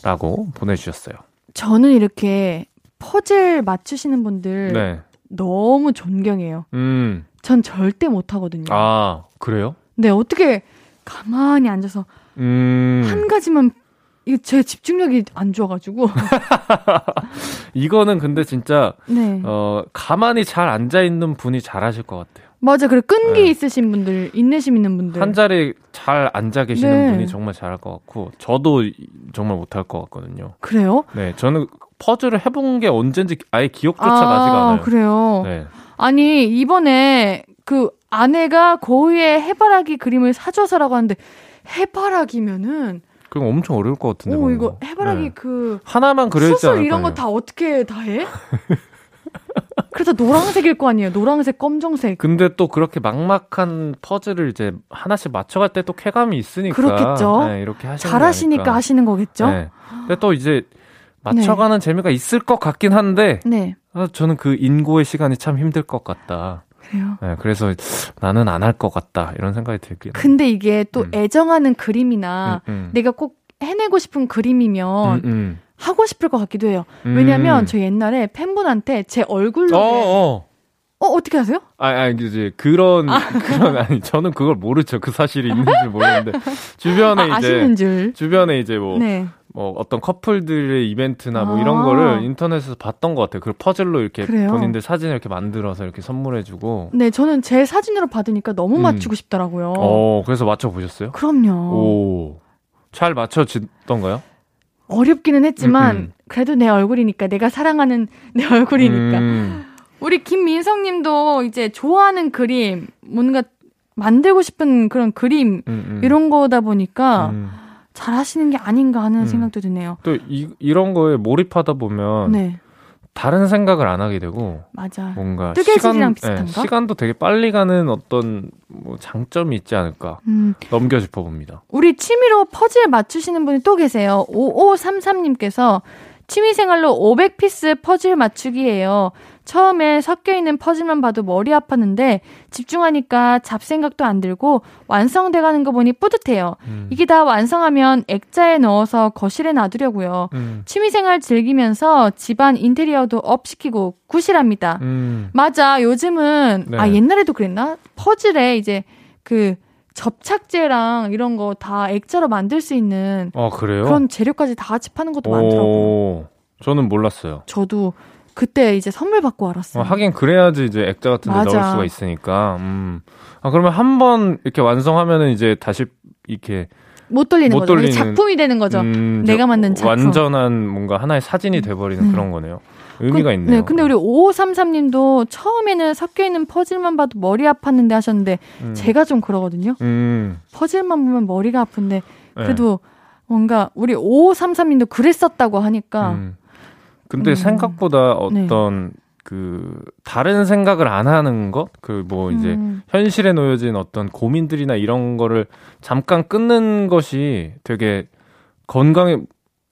라고 보내주셨어요. 저는 이렇게 퍼즐 맞추시는 분들 네. 너무 존경해요. 전 절대 못하거든요. 아, 그래요? 네, 어떻게 가만히 앉아서 한 가지만 이거 제 집중력이 안 좋아가지고 이거는 근데 진짜 네. 가만히 잘 앉아있는 분이 잘하실 것 같아요. 맞아, 그래 끈기 네. 있으신 분들, 인내심 있는 분들 한 자리 잘 앉아 계시는 네. 분이 정말 잘할 것 같고 저도 정말 못할 것 같거든요. 그래요? 네, 저는 퍼즐을 해본 게 언젠지 아예 기억조차 나지가 않아요. 그래요? 네. 아니 이번에 그 아내가 고유의 해바라기 그림을 사줘서라고 하는데 해바라기면은 그럼 엄청 어려울 것 같은데. 오, 이거 해바라기 네. 그 하나만 그려있지 않을까요? 수술 이런 거 다 어떻게 다 해? 그래서 노란색일 거 아니에요. 노란색, 검정색. 근데 또 그렇게 막막한 퍼즐을 이제 하나씩 맞춰갈 때 또 쾌감이 있으니까. 그렇겠죠. 네, 이렇게 하시는 잘하시니까 하시는 거겠죠. 네. 근데 또 이제 맞춰가는 네. 재미가 있을 것 같긴 한데 네. 저는 그 인고의 시간이 참 힘들 것 같다. 그래요. 네, 그래서 나는 안 할 것 같다 이런 생각이 들긴. 근데 이게 또 애정하는 그림이나 내가 꼭 해내고 싶은 그림이면. 하고 싶을 것 같기도 해요. 왜냐면 저 옛날에 팬분한테 제 얼굴로 어떻게 하세요? 이제 그런 아니 저는 그걸 모르죠. 그 사실이 있는지 모르는데 주변에 이제 아시는 줄. 주변에 이제 뭐 네. 어떤 커플들의 이벤트나 뭐 이런 거를 인터넷에서 봤던 것 같아요. 그 퍼즐로 이렇게 그래요? 본인들 사진을 이렇게 만들어서 이렇게 선물해주고. 네, 저는 제 사진으로 받으니까 너무 맞추고 싶더라고요. 그래서 맞춰보셨어요? 그럼요. 오, 잘 맞춰지던가요? 어렵기는 했지만 그래도 내 얼굴이니까 내가 사랑하는 내 얼굴이니까 우리 김민성님도 이제 좋아하는 그림 뭔가 만들고 싶은 그런 그림 이런 거다 보니까 잘하시는 게 아닌가 하는 생각도 드네요. 또 이런 거에 몰입하다 보면 네. 다른 생각을 안 하게 되고 맞아. 뭔가 뜨개질이랑 비슷한가? 네, 시간도 되게 빨리 가는 어떤 뭐 장점이 있지 않을까 넘겨 짚어봅니다. 우리 취미로 퍼즐 맞추시는 분이 또 계세요. 5533님께서 취미생활로 500피스 퍼즐 맞추기예요. 처음에 섞여있는 퍼즐만 봐도 머리 아팠는데 집중하니까 잡생각도 안 들고 완성돼가는 거 보니 뿌듯해요. 이게 다 완성하면 액자에 넣어서 거실에 놔두려고요. 취미생활 즐기면서 집안 인테리어도 업시키고 구실합니다. 맞아, 요즘은 네. 옛날에도 그랬나? 퍼즐에 이제 그 접착제랑 이런 거 다 액자로 만들 수 있는 그래요? 그런 재료까지 다 같이 파는 것도 많더라고요. 저는 몰랐어요. 저도 그때 이제 선물 받고 알았어요. 하긴 그래야지 이제 액자 같은 데 맞아. 넣을 수가 있으니까. 그러면 한 번 이렇게 완성하면은 이제 다시 이렇게 못 돌리는 거죠. 작품이 되는 거죠. 내가 만든 작품. 완전한 뭔가 하나의 사진이 돼버리는 그런 거네요. 의미가 있네요. 네, 근데 우리 5533님도 처음에는 섞여있는 퍼즐만 봐도 머리 아팠는데 하셨는데 제가 좀 그러거든요. 퍼즐만 보면 머리가 아픈데 그래도 네. 뭔가 우리 5533님도 그랬었다고 하니까 근데 생각보다 어떤 네. 그 다른 생각을 안 하는 것? 그 뭐 이제 현실에 놓여진 어떤 고민들이나 이런 거를 잠깐 끊는 것이 되게 건강에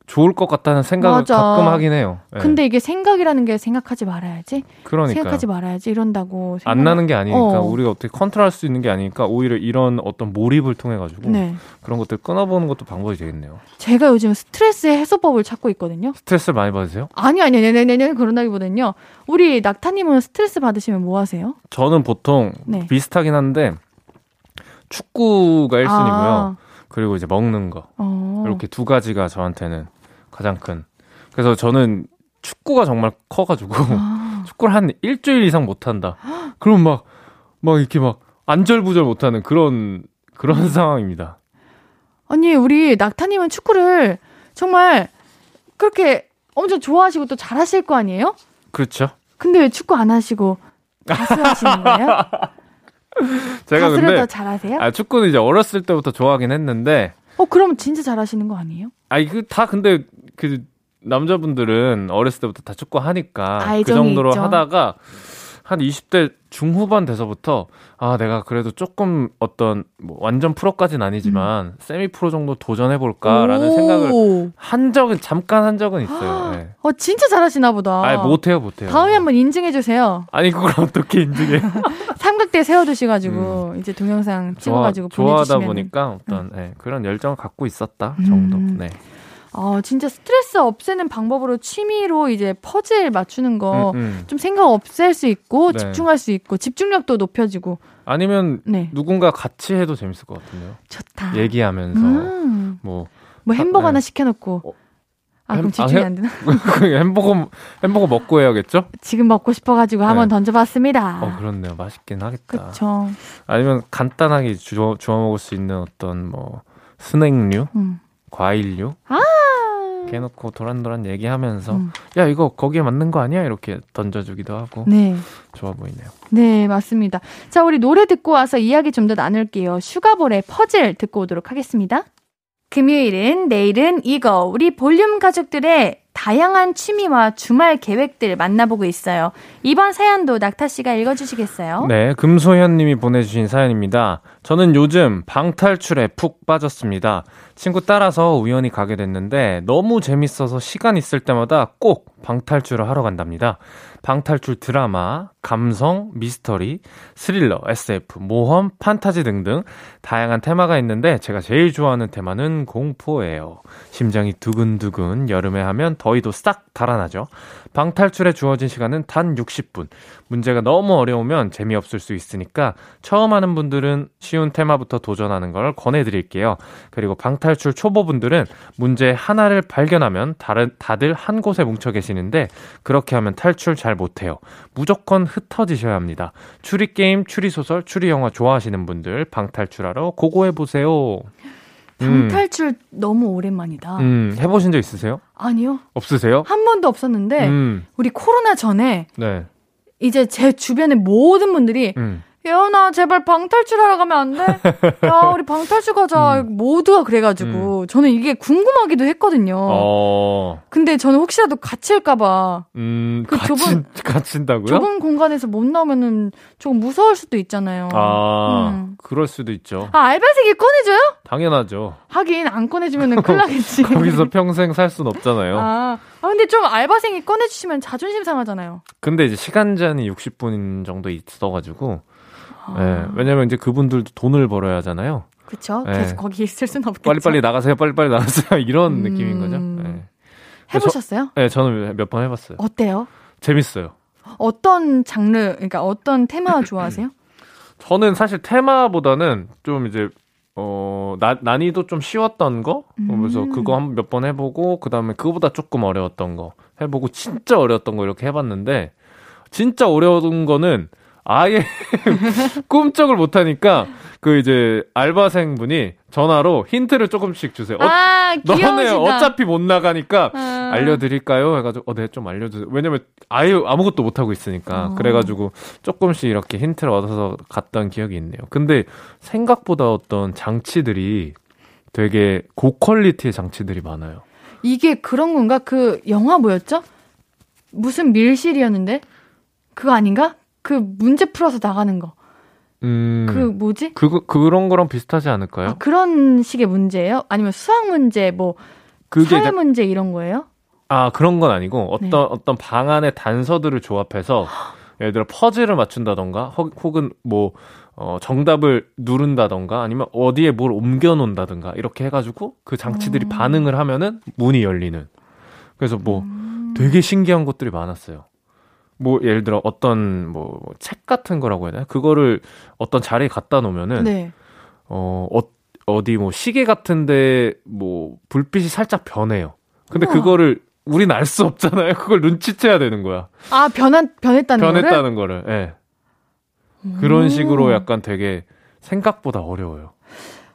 좋을 것 같다는 생각을 맞아. 가끔 하긴 해요. 네. 근데 이게 생각이라는 게 생각하지 말아야지. 그러니까요. 생각하지 말아야지 이런다고. 안 나는 게 아니니까 우리가 어떻게 컨트롤할 수 있는 게 아니니까 오히려 이런 어떤 몰입을 통해가지고 네. 그런 것들 끊어보는 것도 방법이 되겠네요. 제가 요즘 스트레스 해소법을 찾고 있거든요. 스트레스를 많이 받으세요? 아니요. 그런다기보다는요. 우리 낙타님은 스트레스 받으시면 뭐 하세요? 저는 보통 네. 비슷하긴 한데 축구가 1순위고요. 그리고 이제 먹는 거. 이렇게 두 가지가 저한테는 가장 큰. 그래서 저는 축구가 정말 커가지고 축구를 한 일주일 이상 못한다. 그럼 막 이렇게 막 안절부절 못하는 그런 상황입니다. 아니, 우리 낙타님은 축구를 정말 그렇게 엄청 좋아하시고 또 잘하실 거 아니에요? 그렇죠. 근데 왜 축구 안 하시고 가수 하시는 거예요? 제가 가수를 근데, 더 잘하세요? 아, 축구는 이제 어렸을 때부터 좋아하긴 했는데. 그럼 진짜 잘하시는 거 아니에요? 아니, 그 다 근데 그 남자분들은 어렸을 때부터 다 축구 하니까 그 정도로 있죠. 하다가 한 20대 중후반 돼서부터 내가 그래도 조금 어떤 뭐 완전 프로까지는 아니지만 세미 프로 정도 도전해볼까라는 생각을 잠깐 한 적은 있어요. 네. 진짜 잘하시나 보다. 아니, 못해요. 다음에 한번 인증해주세요. 아니, 그걸 어떻게 인증해? 삼각대 세워두시가지고 이제 동영상 찍어가지고 보내주시면. 좋아하다 보니까 어떤 그런 열정을 갖고 있었다 정도. 네. 진짜 스트레스 없애는 방법으로 취미로 이제 퍼즐 맞추는 거 좀 생각 없앨 수 있고 집중할 수 있고 집중력도 높여지고 아니면 누군가 같이 해도 재밌을 것 같은데요. 좋다. 얘기하면서 뭐 햄버거 하나 시켜놓고 그럼 집중이 안 되나? 햄버거 먹고 해야겠죠? 지금 먹고 싶어가지고 한번 던져봤습니다. 그렇네요. 맛있긴 하겠다. 그렇죠. 아니면 간단하게 주워 먹을 수 있는 어떤 뭐 스낵류 과일류 이렇게 해놓고 도란도란 얘기하면서 야, 이거 거기에 맞는 거 아니야? 이렇게 던져주기도 하고. 네, 좋아 보이네요. 네, 맞습니다. 자, 우리 노래 듣고 와서 이야기 좀 더 나눌게요. 슈가볼의 퍼즐 듣고 오도록 하겠습니다. 금요일은 내일은 이거, 우리 볼륨 가족들의 다양한 취미와 주말 계획들 만나보고 있어요. 이번 사연도 낙타 씨가 읽어주시겠어요? 네, 금소현 님이 보내주신 사연입니다. 저는 요즘 방탈출에 푹 빠졌습니다. 친구 따라서 우연히 가게 됐는데 너무 재밌어서 시간 있을 때마다 꼭 방탈출을 하러 간답니다. 방탈출 드라마, 감성, 미스터리, 스릴러, SF, 모험, 판타지 등등 다양한 테마가 있는데 제가 제일 좋아하는 테마는 공포예요. 심장이 두근두근, 여름에 하면 더위도 싹 달아나죠. 방탈출에 주어진 시간은 단 60분. 문제가 너무 어려우면 재미없을 수 있으니까 처음 하는 분들은 쉬운 테마부터 도전하는 걸 권해드릴게요. 그리고 방탈출 초보분들은 문제 하나를 발견하면 다들 한 곳에 뭉쳐 계시는데 그렇게 하면 탈출 잘 못해요. 무조건 흩어지셔야 합니다. 추리게임, 추리소설, 추리영화 좋아하시는 분들 방탈출하러 고고해보세요. 방탈출 너무 오랜만이다. 해보신 적 있으세요? 아니요. 없으세요? 한 번도 없었는데 우리 코로나 전에 이제 제 주변의 모든 분들이 예은아, 제발 방탈출하러 가면 안 돼? 야, 우리 방탈출 가자. 모두가 그래가지고 저는 이게 궁금하기도 했거든요. 근데 저는 혹시라도 갇힐까봐 갇힌다고요? 좁은 공간에서 못 나오면은 조금 무서울 수도 있잖아요. 그럴 수도 있죠. 알바생이 꺼내줘요? 당연하죠. 하긴 안 꺼내주면은 큰일 나겠지. 거기서 평생 살 순 없잖아요. 근데 좀 알바생이 꺼내주시면 자존심 상하잖아요. 근데 이제 시간 제한이 60분 정도 있어가지고 네, 왜냐면 이제 그분들도 돈을 벌어야 하잖아요. 그렇죠. 네. 계속 거기 있을 수는 없겠죠. 빨리빨리 나가세요 이런 느낌인 거죠. 네. 해보셨어요? 네, 저는 몇 번 해봤어요. 어때요? 재밌어요. 어떤 장르, 그러니까 어떤 테마 좋아하세요? 저는 사실 테마보다는 좀 이제 난이도 좀 쉬웠던 거, 그래서 그거 한 몇 번 해보고 그 다음에 그거보다 조금 어려웠던 거 해보고 진짜 어려웠던 거 이렇게 해봤는데 진짜 어려운 거는 아예 꿈쩍을 못하니까 그 이제 알바생분이 전화로 힌트를 조금씩 주세요. 너네 어차피 못 나가니까 알려드릴까요? 해가지고 네, 좀 알려주세요. 왜냐면 아예 아무것도 못하고 있으니까 그래가지고 조금씩 이렇게 힌트를 얻어서 갔던 기억이 있네요. 근데 생각보다 어떤 장치들이 되게 고퀄리티의 장치들이 많아요. 이게 그런 건가? 그 영화 뭐였죠? 무슨 밀실이었는데? 그거 아닌가? 그 문제 풀어서 나가는 거. 그 뭐지? 그런 거랑 비슷하지 않을까요? 그런 식의 문제예요? 아니면 수학 문제, 뭐 사회 문제 이런 거예요? 그런 건 아니고 어떤 방안의 단서들을 조합해서 예를 들어 퍼즐을 맞춘다던가 혹은 뭐 정답을 누른다던가 아니면 어디에 뭘 옮겨 놓는다던가 이렇게 해가지고 그 장치들이 반응을 하면은 문이 열리는. 그래서 뭐 되게 신기한 것들이 많았어요. 뭐 예를 들어 어떤 뭐 책 같은 거라고 해야 되나? 그거를 어떤 자리에 갖다 놓으면은 어디 뭐 시계 같은데 뭐 불빛이 살짝 변해요. 근데 우와. 그거를 우린 알 수 없잖아요. 그걸 눈치채야 되는 거야. 아, 변했다는 거를. 예. 그런 식으로 약간 되게 생각보다 어려워요.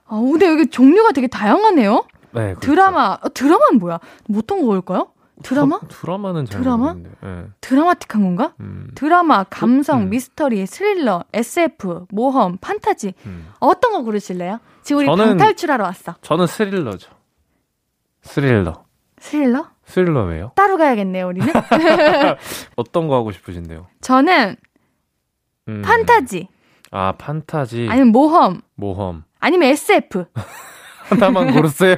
아, 근데 여기 종류가 되게 다양하네요. 네, 그렇죠. 드라마는 뭐야? 뭐 어떤 거일까요? 드라마? 드라마는 잘 모르겠는데. 네. 드라마틱한 건가? 드라마, 감성, 미스터리, 스릴러, SF, 모험, 판타지. 어떤 거 고르실래요? 지금 우리 방탈출하러 왔어. 저는 스릴러죠. 스릴러? 스릴러 왜요? 따로 가야겠네요, 우리는. 어떤 거 하고 싶으신데요? 저는 판타지. 아, 판타지. 아니면 모험. 아니면 SF. 하나만 고르세요.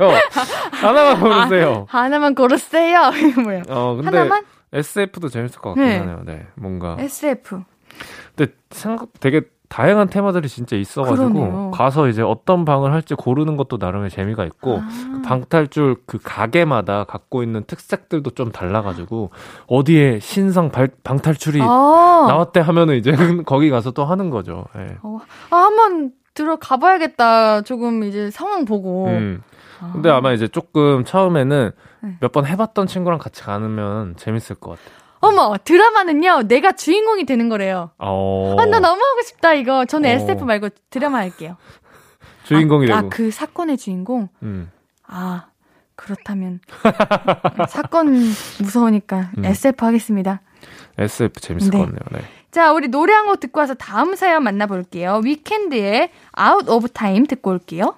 하나만 고르세요. 이게 뭐야? 근데 하나만? SF도 재밌을 것 같긴 하네요. 네, 뭔가. SF. 근데 되게 다양한 테마들이 진짜 있어가지고 그러네요. 가서 이제 어떤 방을 할지 고르는 것도 나름의 재미가 있고 방탈출 그 가게마다 갖고 있는 특색들도 좀 달라가지고 어디에 신상 방탈출이 나왔대 하면은 이제 거기 가서 또 하는 거죠. 네. 한번 들어가봐야겠다. 조금 이제 상황 보고. 근데 아마 이제 조금 처음에는 몇 번 해봤던 친구랑 같이 가면 재밌을 것 같아요. 어머, 드라마는요, 내가 주인공이 되는 거래요. 나 너무 하고 싶다, 이거. 저는 SF 말고 드라마 할게요. 주인공이 되고. 아, 그 사건의 주인공? 아, 그렇다면. 사건 무서우니까 SF 하겠습니다. SF 재밌을 것 같네요. 네. 자, 우리 노래 한 곡 듣고 와서 다음 사연 만나볼게요. 위켄드의 아웃 오브 타임 듣고 올게요.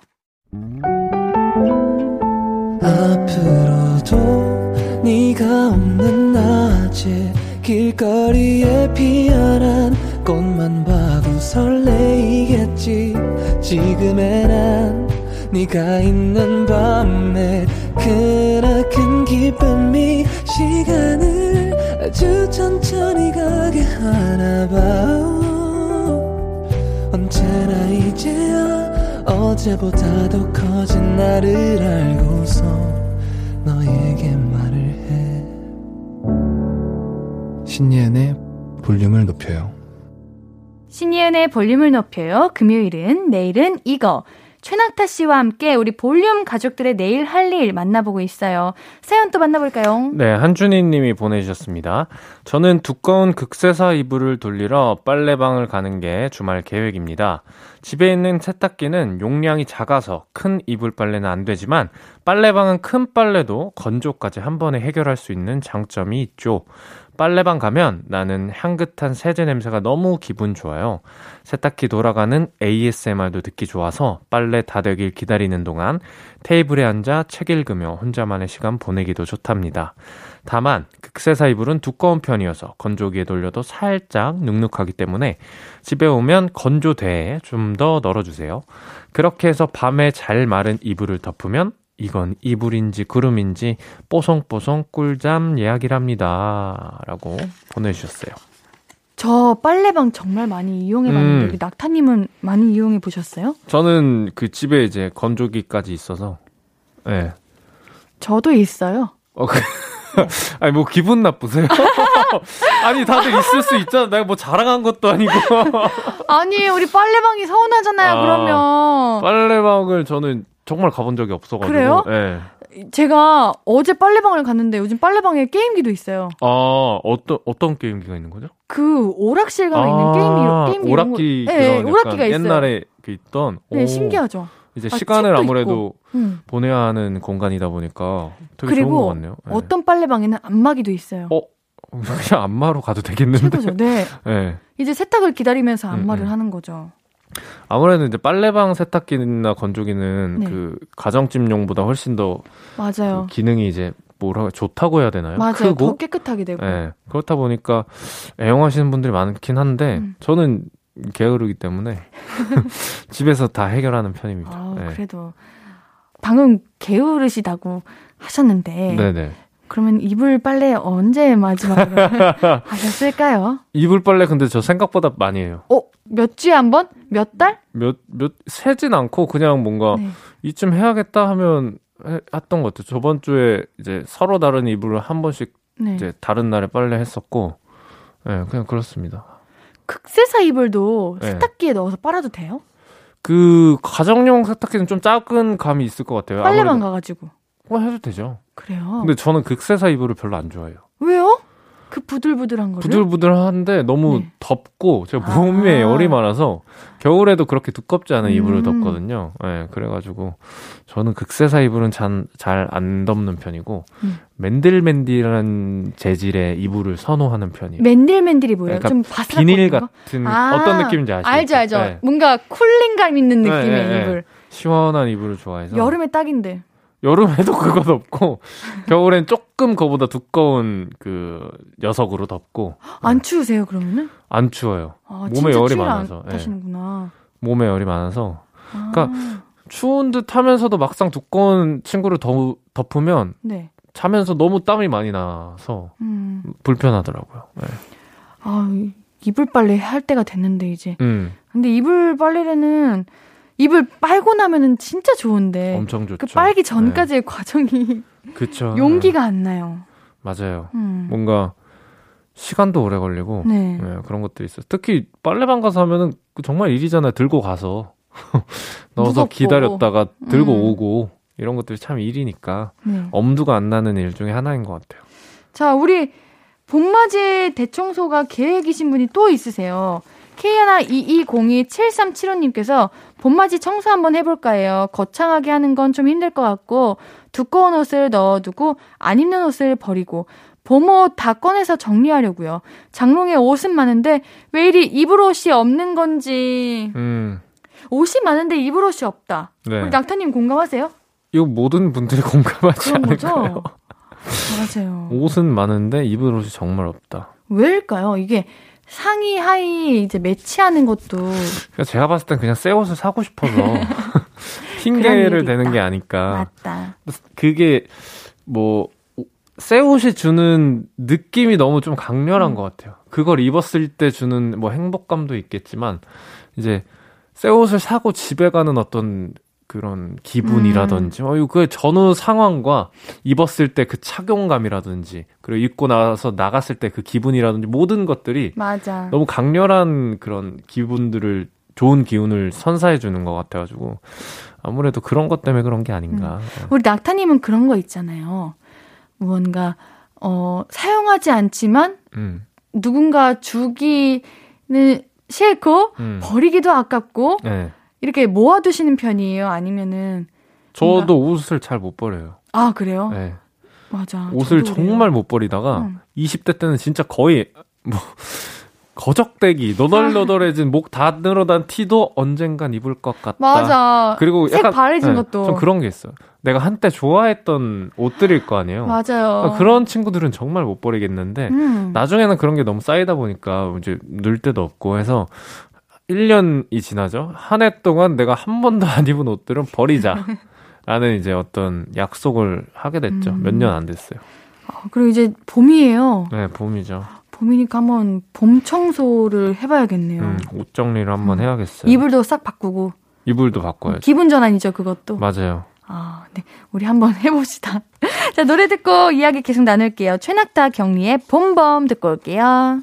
앞으로도 네가 없는 낮에 길거리에 피어난 꽃만 봐도 설레이겠지. 지금의 난 네가 있는 밤에 그나큰 기쁨이 시간을 아주 천천히 가게 하나봐. 언제나 이제야 어제보다 더 커진 나를 알고서 너에게 말을 해. 신예은의 볼륨을 높여요. 신예은의 볼륨을 높여요. 금요일은 내일은 이거. 최낙타 씨와 함께 우리 볼륨 가족들의 내일 할 일 만나보고 있어요. 사연 또 만나볼까요? 네, 한준희 님이 보내주셨습니다. 저는 두꺼운 극세사 이불을 돌리러 빨래방을 가는 게 주말 계획입니다. 집에 있는 세탁기는 용량이 작아서 큰 이불 빨래는 안 되지만 빨래방은 큰 빨래도 건조까지 한 번에 해결할 수 있는 장점이 있죠. 빨래방 가면 나는 향긋한 세제 냄새가 너무 기분 좋아요. 세탁기 돌아가는 ASMR도 듣기 좋아서 빨래 다 되길 기다리는 동안 테이블에 앉아 책 읽으며 혼자만의 시간 보내기도 좋답니다. 다만 극세사 이불은 두꺼운 편이어서 건조기에 돌려도 살짝 눅눅하기 때문에 집에 오면 건조대에 좀 더 널어주세요. 그렇게 해서 밤에 잘 마른 이불을 덮으면 이건 이불인지 구름인지 뽀송뽀송 꿀잠 예약이랍니다. 라고 보내주셨어요. 저 빨래방 정말 많이 이용해봤는데 우리 낙타님은 많이 이용해보셨어요? 저는 그 집에 이제 건조기까지 있어서. 네. 저도 있어요. 아니 뭐 기분 나쁘세요? 아니 다들 있을 수 있잖아. 내가 뭐 자랑한 것도 아니고. 아니 우리 빨래방이 서운하잖아요. 그러면 빨래방을 저는 정말 가본 적이 없어가지고. 그래요? 네. 제가 어제 빨래방을 갔는데 요즘 빨래방에 게임기도 있어요. 아, 어떤 게임기가 있는 거죠? 그 오락실가 있는 게임기. 오락기. 네, 오락기가 있어요. 옛날에 있던. 네, 신기하죠. 이제 시간을 아무래도 보내야 하는 공간이다 보니까 되게 좋은 것 같네요. 그리고 어떤 빨래방에는 안마기도 있어요. 그냥 안마로 가도 되겠는데. 최고죠. 네. 네. 이제 세탁을 기다리면서 안마를 하는 거죠. 아무래도 이제 빨래방 세탁기나 건조기는 그 가정집용보다 훨씬 더 맞아요. 그 기능이 이제 좋다고 해야 되나요? 맞아요. 크고 더 깨끗하게 되고. 네. 그렇다 보니까 애용하시는 분들이 많긴 한데 저는 게으르기 때문에 집에서 다 해결하는 편입니다. 네. 그래도 방금 게으르시다고 하셨는데 네네. 그러면 이불 빨래 언제 마지막으로 하셨을까요? 이불 빨래 근데 저 생각보다 많이 해요. 몇 주에 한 번? 몇 달? 세진 않고 그냥 뭔가 이쯤 해야겠다 하면 했던 것 같아요. 저번 주에 이제 서로 다른 이불을 한 번씩 이제 다른 날에 빨래 했었고, 그냥 그렇습니다. 극세사 이불도 세탁기에 넣어서 빨아도 돼요? 그 가정용 세탁기는 좀 작은 감이 있을 것 같아요. 빨래방 가가지고. 그건 해도 되죠. 그래요? 근데 저는 극세사 이불을 별로 안 좋아해요. 왜요? 그 부들부들한 거를? 부들부들한데 너무 네. 덥고 제가 몸에 열이 많아서 겨울에도 그렇게 두껍지 않은 이불을 덮거든요. 네, 그래가지고 저는 극세사 이불은 잘 안 덮는 편이고 맨들맨들한 재질의 이불을 선호하는 편이에요. 맨들맨들이 뭐예요? 그러니까 좀 바스락 비닐 같은 어떤 느낌인지 아시죠? 알죠. 네. 뭔가 쿨링감 있는 느낌의 이불. 시원한 이불을 좋아해서. 여름에 딱인데. 여름에도 그거 덮고 겨울엔 조금 그거보다 두꺼운 그 녀석으로 덮고. 안 추우세요 그러면은? 안 추워요. 아, 몸에 열이 많아서. 타시는구나. 네. 몸에 열이 많아서. 아. 그러니까 추운 듯 하면서도 막상 두꺼운 친구를 덮으면 네. 자면서 너무 땀이 많이 나서 불편하더라고요. 네. 아 이불 빨래 할 때가 됐는데 이제. 근데 이불 빨래는. 이불 빨고 나면은 진짜 좋은데. 엄청 좋죠. 그 빨기 전까지의 네. 과정이. 그쵸. 용기가 안 나요. 맞아요. 뭔가 시간도 오래 걸리고. 네. 네, 그런 것들이 있어요. 특히 빨래방 가서 하면은 정말 일이잖아요. 들고 가서. 넣어서 무섭고. 기다렸다가 들고 오고. 이런 것들이 참 일이니까. 네. 엄두가 안 나는 일 중에 하나인 것 같아요. 자, 우리 봄맞이 대청소가 계획이신 분이 또 있으세요. K122027375님께서 봄맞이 청소 한번 해볼까요? 거창하게 하는 건 좀 힘들 것 같고 두꺼운 옷을 넣어두고 안 입는 옷을 버리고 봄옷 다 꺼내서 정리하려고요. 장롱에 옷은 많은데 왜 이리 입을 옷이 없는 건지. 옷이 많은데 입을 옷이 없다. 네. 우리 낙타님 공감하세요? 이거 모든 분들이 공감하지 않을까요? 맞아요. 옷은 많은데 입을 옷이 정말 없다. 왜일까요? 이게 상의, 하의 이제 매치하는 것도. 제가 봤을 땐 그냥 새 옷을 사고 싶어서 핑계를 대는 게 아닐까. 맞다. 그게 뭐 새 옷이 주는 느낌이 너무 좀 강렬한 것 같아요. 그걸 입었을 때 주는 뭐 행복감도 있겠지만 이제 새 옷을 사고 집에 가는 어떤 그런 기분이라든지 그 전후 상황과 입었을 때 그 착용감이라든지 그리고 입고 나서 나갔을 때 그 기분이라든지 모든 것들이 맞아. 너무 강렬한 그런 기분들을 좋은 기운을 선사해 주는 것 같아가지고 아무래도 그런 것 때문에 그런 게 아닌가. 우리 낙타님은 그런 거 있잖아요. 뭔가 사용하지 않지만 누군가 주기는 싫고 버리기도 아깝고 네. 이렇게 모아두시는 편이에요? 아니면은 저도 뭔가... 옷을 잘 못 버려요. 아 그래요? 네. 맞아. 옷을 정말 못 버리다가 20대 때는 진짜 거의 뭐 거적대기 너덜너덜해진 목 다 늘어난 티도 언젠간 입을 것 같다. 맞아. 그리고 색 약간 바래진 네, 것도 좀 그런 게 있어요. 내가 한때 좋아했던 옷들일 거 아니에요. 맞아요. 그런 친구들은 정말 못 버리겠는데 나중에는 그런 게 너무 쌓이다 보니까 이제 넣을 데도 없고 해서. 1년이 지나죠. 한 해 동안 내가 한 번도 안 입은 옷들은 버리자. 라는 이제 어떤 약속을 하게 됐죠. 몇 년 안 됐어요. 그리고 이제 봄이에요. 네, 봄이죠. 봄이니까 한번 봄 청소를 해봐야겠네요. 옷 정리를 한번 해야겠어요. 이불도 싹 바꾸고. 이불도 바꿔야죠. 기분 전환이죠, 그것도. 맞아요. 아, 네. 우리 한번 해봅시다. 자, 노래 듣고 이야기 계속 나눌게요. 최낙타 경리의 봄범 듣고 올게요.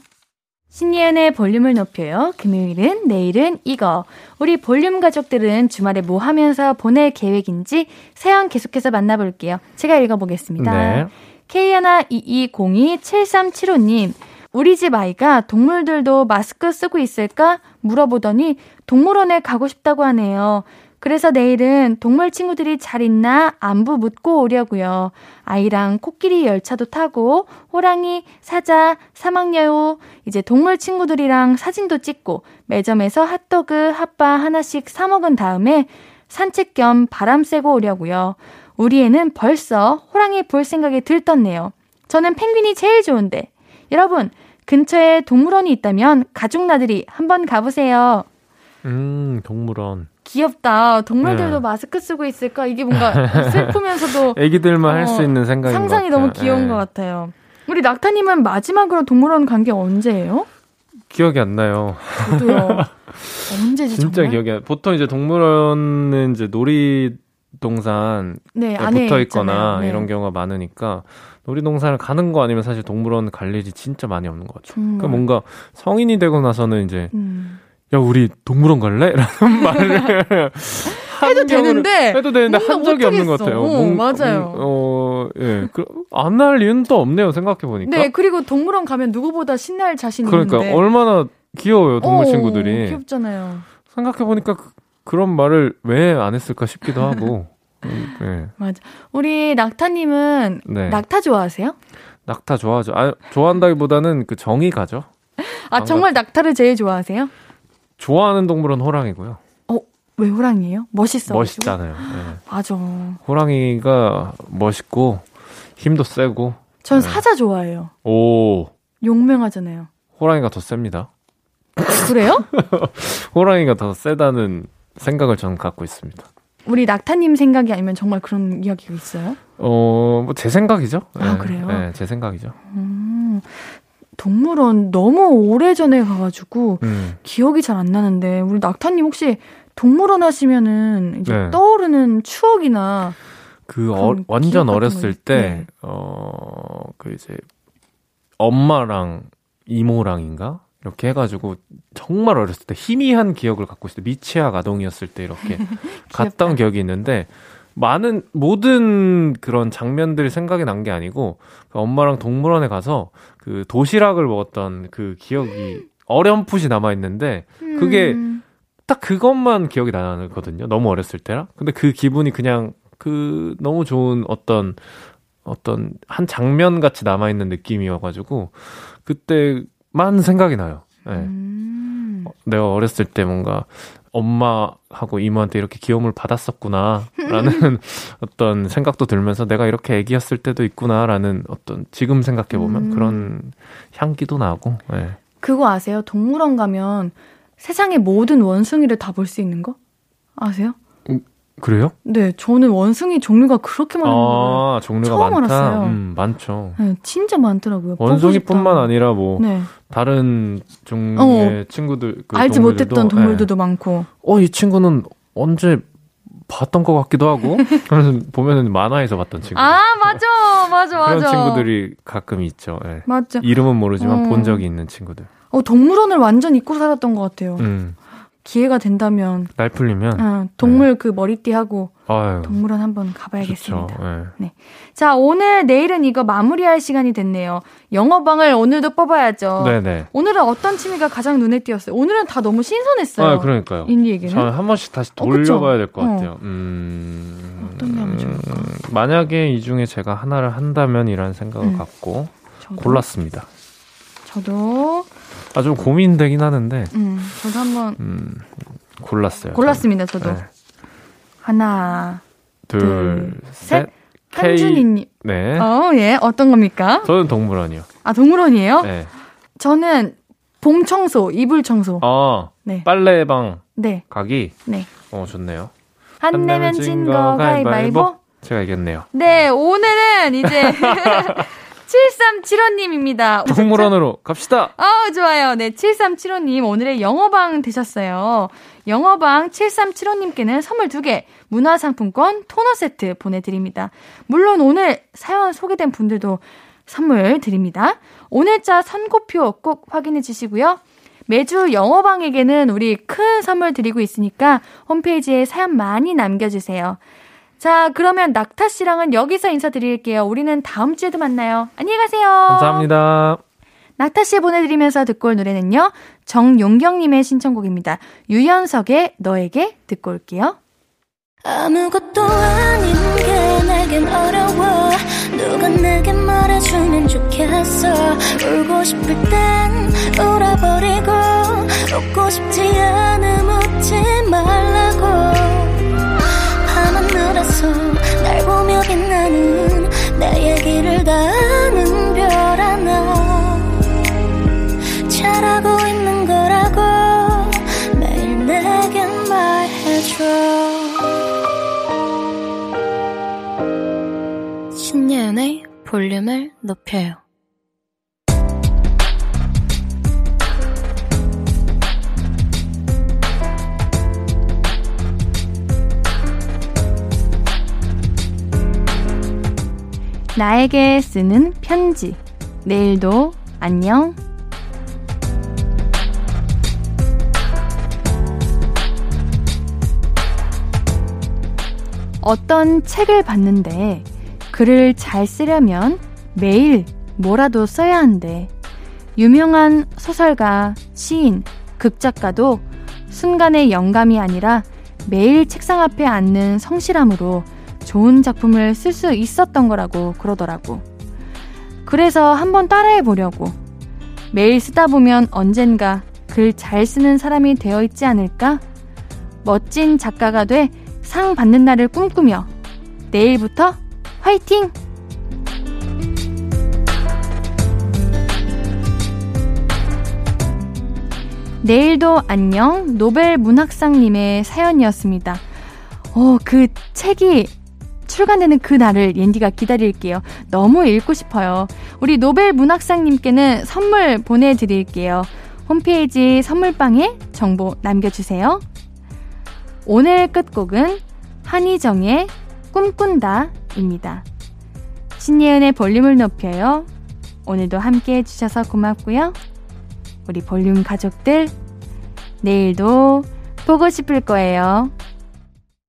신예은의 볼륨을 높여요. 금요일은 내일은 이거. 우리 볼륨 가족들은 주말에 뭐 하면서 보낼 계획인지 사연 계속해서 만나볼게요. 제가 읽어보겠습니다. 네. K122027375님. 우리 집 아이가 동물들도 마스크 쓰고 있을까 물어보더니 동물원에 가고 싶다고 하네요. 그래서 내일은 동물 친구들이 잘 있나 안부 묻고 오려고요. 아이랑 코끼리 열차도 타고 호랑이, 사자, 사막여우 이제 동물 친구들이랑 사진도 찍고 매점에서 핫도그, 핫바 하나씩 사 먹은 다음에 산책 겸 바람 쐬고 오려고요. 우리 애는 벌써 호랑이 볼 생각이 들떴네요. 저는 펭귄이 제일 좋은데 여러분 근처에 동물원이 있다면 가족 나들이 한번 가보세요. 동물원. 귀엽다. 동물들도 네. 마스크 쓰고 있을까? 이게 뭔가 슬프면서도 애기들만 할 수 있는 생각인 것 같아요. 상상이 너무 귀여운 네. 것 같아요. 우리 낙타님은 마지막으로 동물원 간 게 언제예요? 기억이 안 나요. 저도요. 언제지 진짜 정말? 기억이 안 나요. 보통 이제 동물원은 이제 놀이동산에 네, 붙어있거나 네. 이런 경우가 많으니까 놀이동산을 가는 거 아니면 사실 동물원 갈 일이 진짜 많이 없는 것 같아요. 그러니까 뭔가 성인이 되고 나서는 이제 야, 우리 동물원 갈래? 라는 말을 해도 되는데 한 적이 없는 것 같아요. 맞아요. 예. 안 할 이유는 또 없네요, 생각해보니까. 네, 그리고 동물원 가면 누구보다 신날 자신이 있는데. 그러니까 얼마나 귀여워요, 동물 친구들이. 귀엽잖아요. 생각해보니까 그런 말을 왜 안 했을까 싶기도 하고. 네. 맞아. 우리 낙타님은 네. 낙타 좋아하세요? 낙타 좋아하죠. 아, 좋아한다기보다는 그 정이 가죠. 아, 정말 낙타를 제일 좋아하세요? 좋아하는 동물은 호랑이고요. 왜 호랑이에요? 멋있잖아요. 네. 맞아. 호랑이가 멋있고 힘도 세고. 전 네. 사자 좋아해요. 오. 용맹하잖아요. 호랑이가 더 셉니다. 그래요? 호랑이가 더 세다는 생각을 저는 갖고 있습니다. 우리 낙타님 생각이 아니면 정말 그런 이야기가 있어요? 뭐 제 생각이죠. 아 네. 그래요? 네, 제 생각이죠. 동물원 너무 오래전에 가가지고 기억이 잘 안 나는데 우리 낙타님 혹시 동물원 하시면은 이제 네. 떠오르는 추억이나 완전 어렸을 때 그 이제 엄마랑 이모랑인가? 이렇게 해가지고 정말 어렸을 때 희미한 기억을 갖고 있을 때 미취학 아동이었을 때 이렇게 갔던 기억이 있는데 모든 그런 장면들이 생각이 난 게 아니고 엄마랑 동물원에 가서 그 도시락을 먹었던 그 기억이 어렴풋이 남아있는데 그게 딱 그것만 기억이 나거든요. 너무 어렸을 때라. 근데 그 기분이 그냥 그 너무 좋은 어떤 한 장면같이 남아있는 느낌이어가지고 그때 만 생각이 나요. 네. 내가 어렸을 때 뭔가 엄마하고 이모한테 이렇게 귀여움을 받았었구나라는 어떤 생각도 들면서 내가 이렇게 애기였을 때도 있구나라는 어떤 지금 생각해보면 그런 향기도 나고. 네. 그거 아세요? 동물원 가면 세상의 모든 원숭이를 다 볼 수 있는 거? 아세요? 그래요? 네, 저는 원숭이 종류가 그렇게 많은 거예요. 아, 종류가 처음 많다. 알았어요. 많죠. 네, 진짜 많더라고요. 원숭이뿐만 아니라 뭐 네. 다른 종류의 친구들, 알지 못했던 동물들도 네. 많고. 이 친구는 언제 봤던 것 같기도 하고. 보면은 만화에서 봤던 친구. 아, 맞아. 그런 친구들이 가끔 있죠. 네. 맞죠. 이름은 모르지만 본 적이 있는 친구들. 동물원을 완전 잊고 살았던 것 같아요. 기회가 된다면 날 풀리면 동물 네. 그 머리띠하고 동물원 한번 가봐야겠습니다. 네. 네. 자, 오늘 내일은 이거 마무리할 시간이 됐네요. 영어방을 오늘도 뽑아야죠. 네네. 오늘은 어떤 취미가 가장 눈에 띄었어요? 오늘은 다 너무 신선했어요. 아, 그러니까요. 이 얘기는 저는 한 번씩 다시 돌려봐야 될 것 같아요. 어떤 게 하면 좋을까? 만약에 이 중에 제가 하나를 한다면 이라는 생각을 갖고 골랐습니다. 저도 좀 고민되긴 하는데 저도 한번 골랐습니다. 저도 네. 하나 둘셋 한준이님 네. 예. 어떤 겁니까? 저는 동물원이요. 아, 동물원이에요? 네. 저는 봉 청소, 이불 청소. 네. 빨래방 네. 가기. 네. 좋네요. 한내면 진거 가위바위보. 제가 이겼네요. 네, 오늘은 이제 7375님입니다. 동물원으로 갑시다. 좋아요. 네, 7375님 오늘의 영어방 되셨어요. 영어방 7375님께는 선물 2개, 문화상품권 토너 세트 보내드립니다. 물론 오늘 사연 소개된 분들도 선물 드립니다. 오늘자 선고표 꼭 확인해 주시고요. 매주 영어방에게는 우리 큰 선물 드리고 있으니까 홈페이지에 사연 많이 남겨주세요. 자, 그러면 낙타 씨랑은 여기서 인사드릴게요. 우리는 다음 주에도 만나요. 안녕히 가세요. 감사합니다. 낙타 씨 보내드리면서 듣고 올 노래는요, 정용경님의 신청곡입니다. 유연석의 너에게 듣고 올게요. 아무것도 아닌 게 내겐 어려워. 누가 내게 말해주면 좋겠어. 울고 싶을 땐 울어버리고 웃고 싶지 않으면 웃지 말라고. 날 보며 빛나는 내 얘기를 다 아는 별 하나 잘하고 있는 거라고 매일 내게 말해줘. 신예은의 볼륨을 높여요. 나에게 쓰는 편지. 내일도 안녕. 어떤 책을 봤는데 글을 잘 쓰려면 매일 뭐라도 써야 한대. 유명한 소설가, 시인, 극작가도 순간의 영감이 아니라 매일 책상 앞에 앉는 성실함으로 좋은 작품을 쓸 수 있었던 거라고 그러더라고. 그래서 한번 따라해보려고. 매일 쓰다 보면 언젠가 글 잘 쓰는 사람이 되어 있지 않을까? 멋진 작가가 돼 상 받는 날을 꿈꾸며 내일부터 화이팅! 내일도 안녕. 노벨 문학상님의 사연이었습니다. 그 책이 출간되는 그 날을 옌디가 기다릴게요. 너무 읽고 싶어요. 우리 노벨 문학상님께는 선물 보내드릴게요. 홈페이지 선물방에 정보 남겨주세요. 오늘 끝곡은 한희정의 꿈꾼다입니다. 신예은의 볼륨을 높여요. 오늘도 함께해 주셔서 고맙고요. 우리 볼륨 가족들, 내일도 보고 싶을 거예요.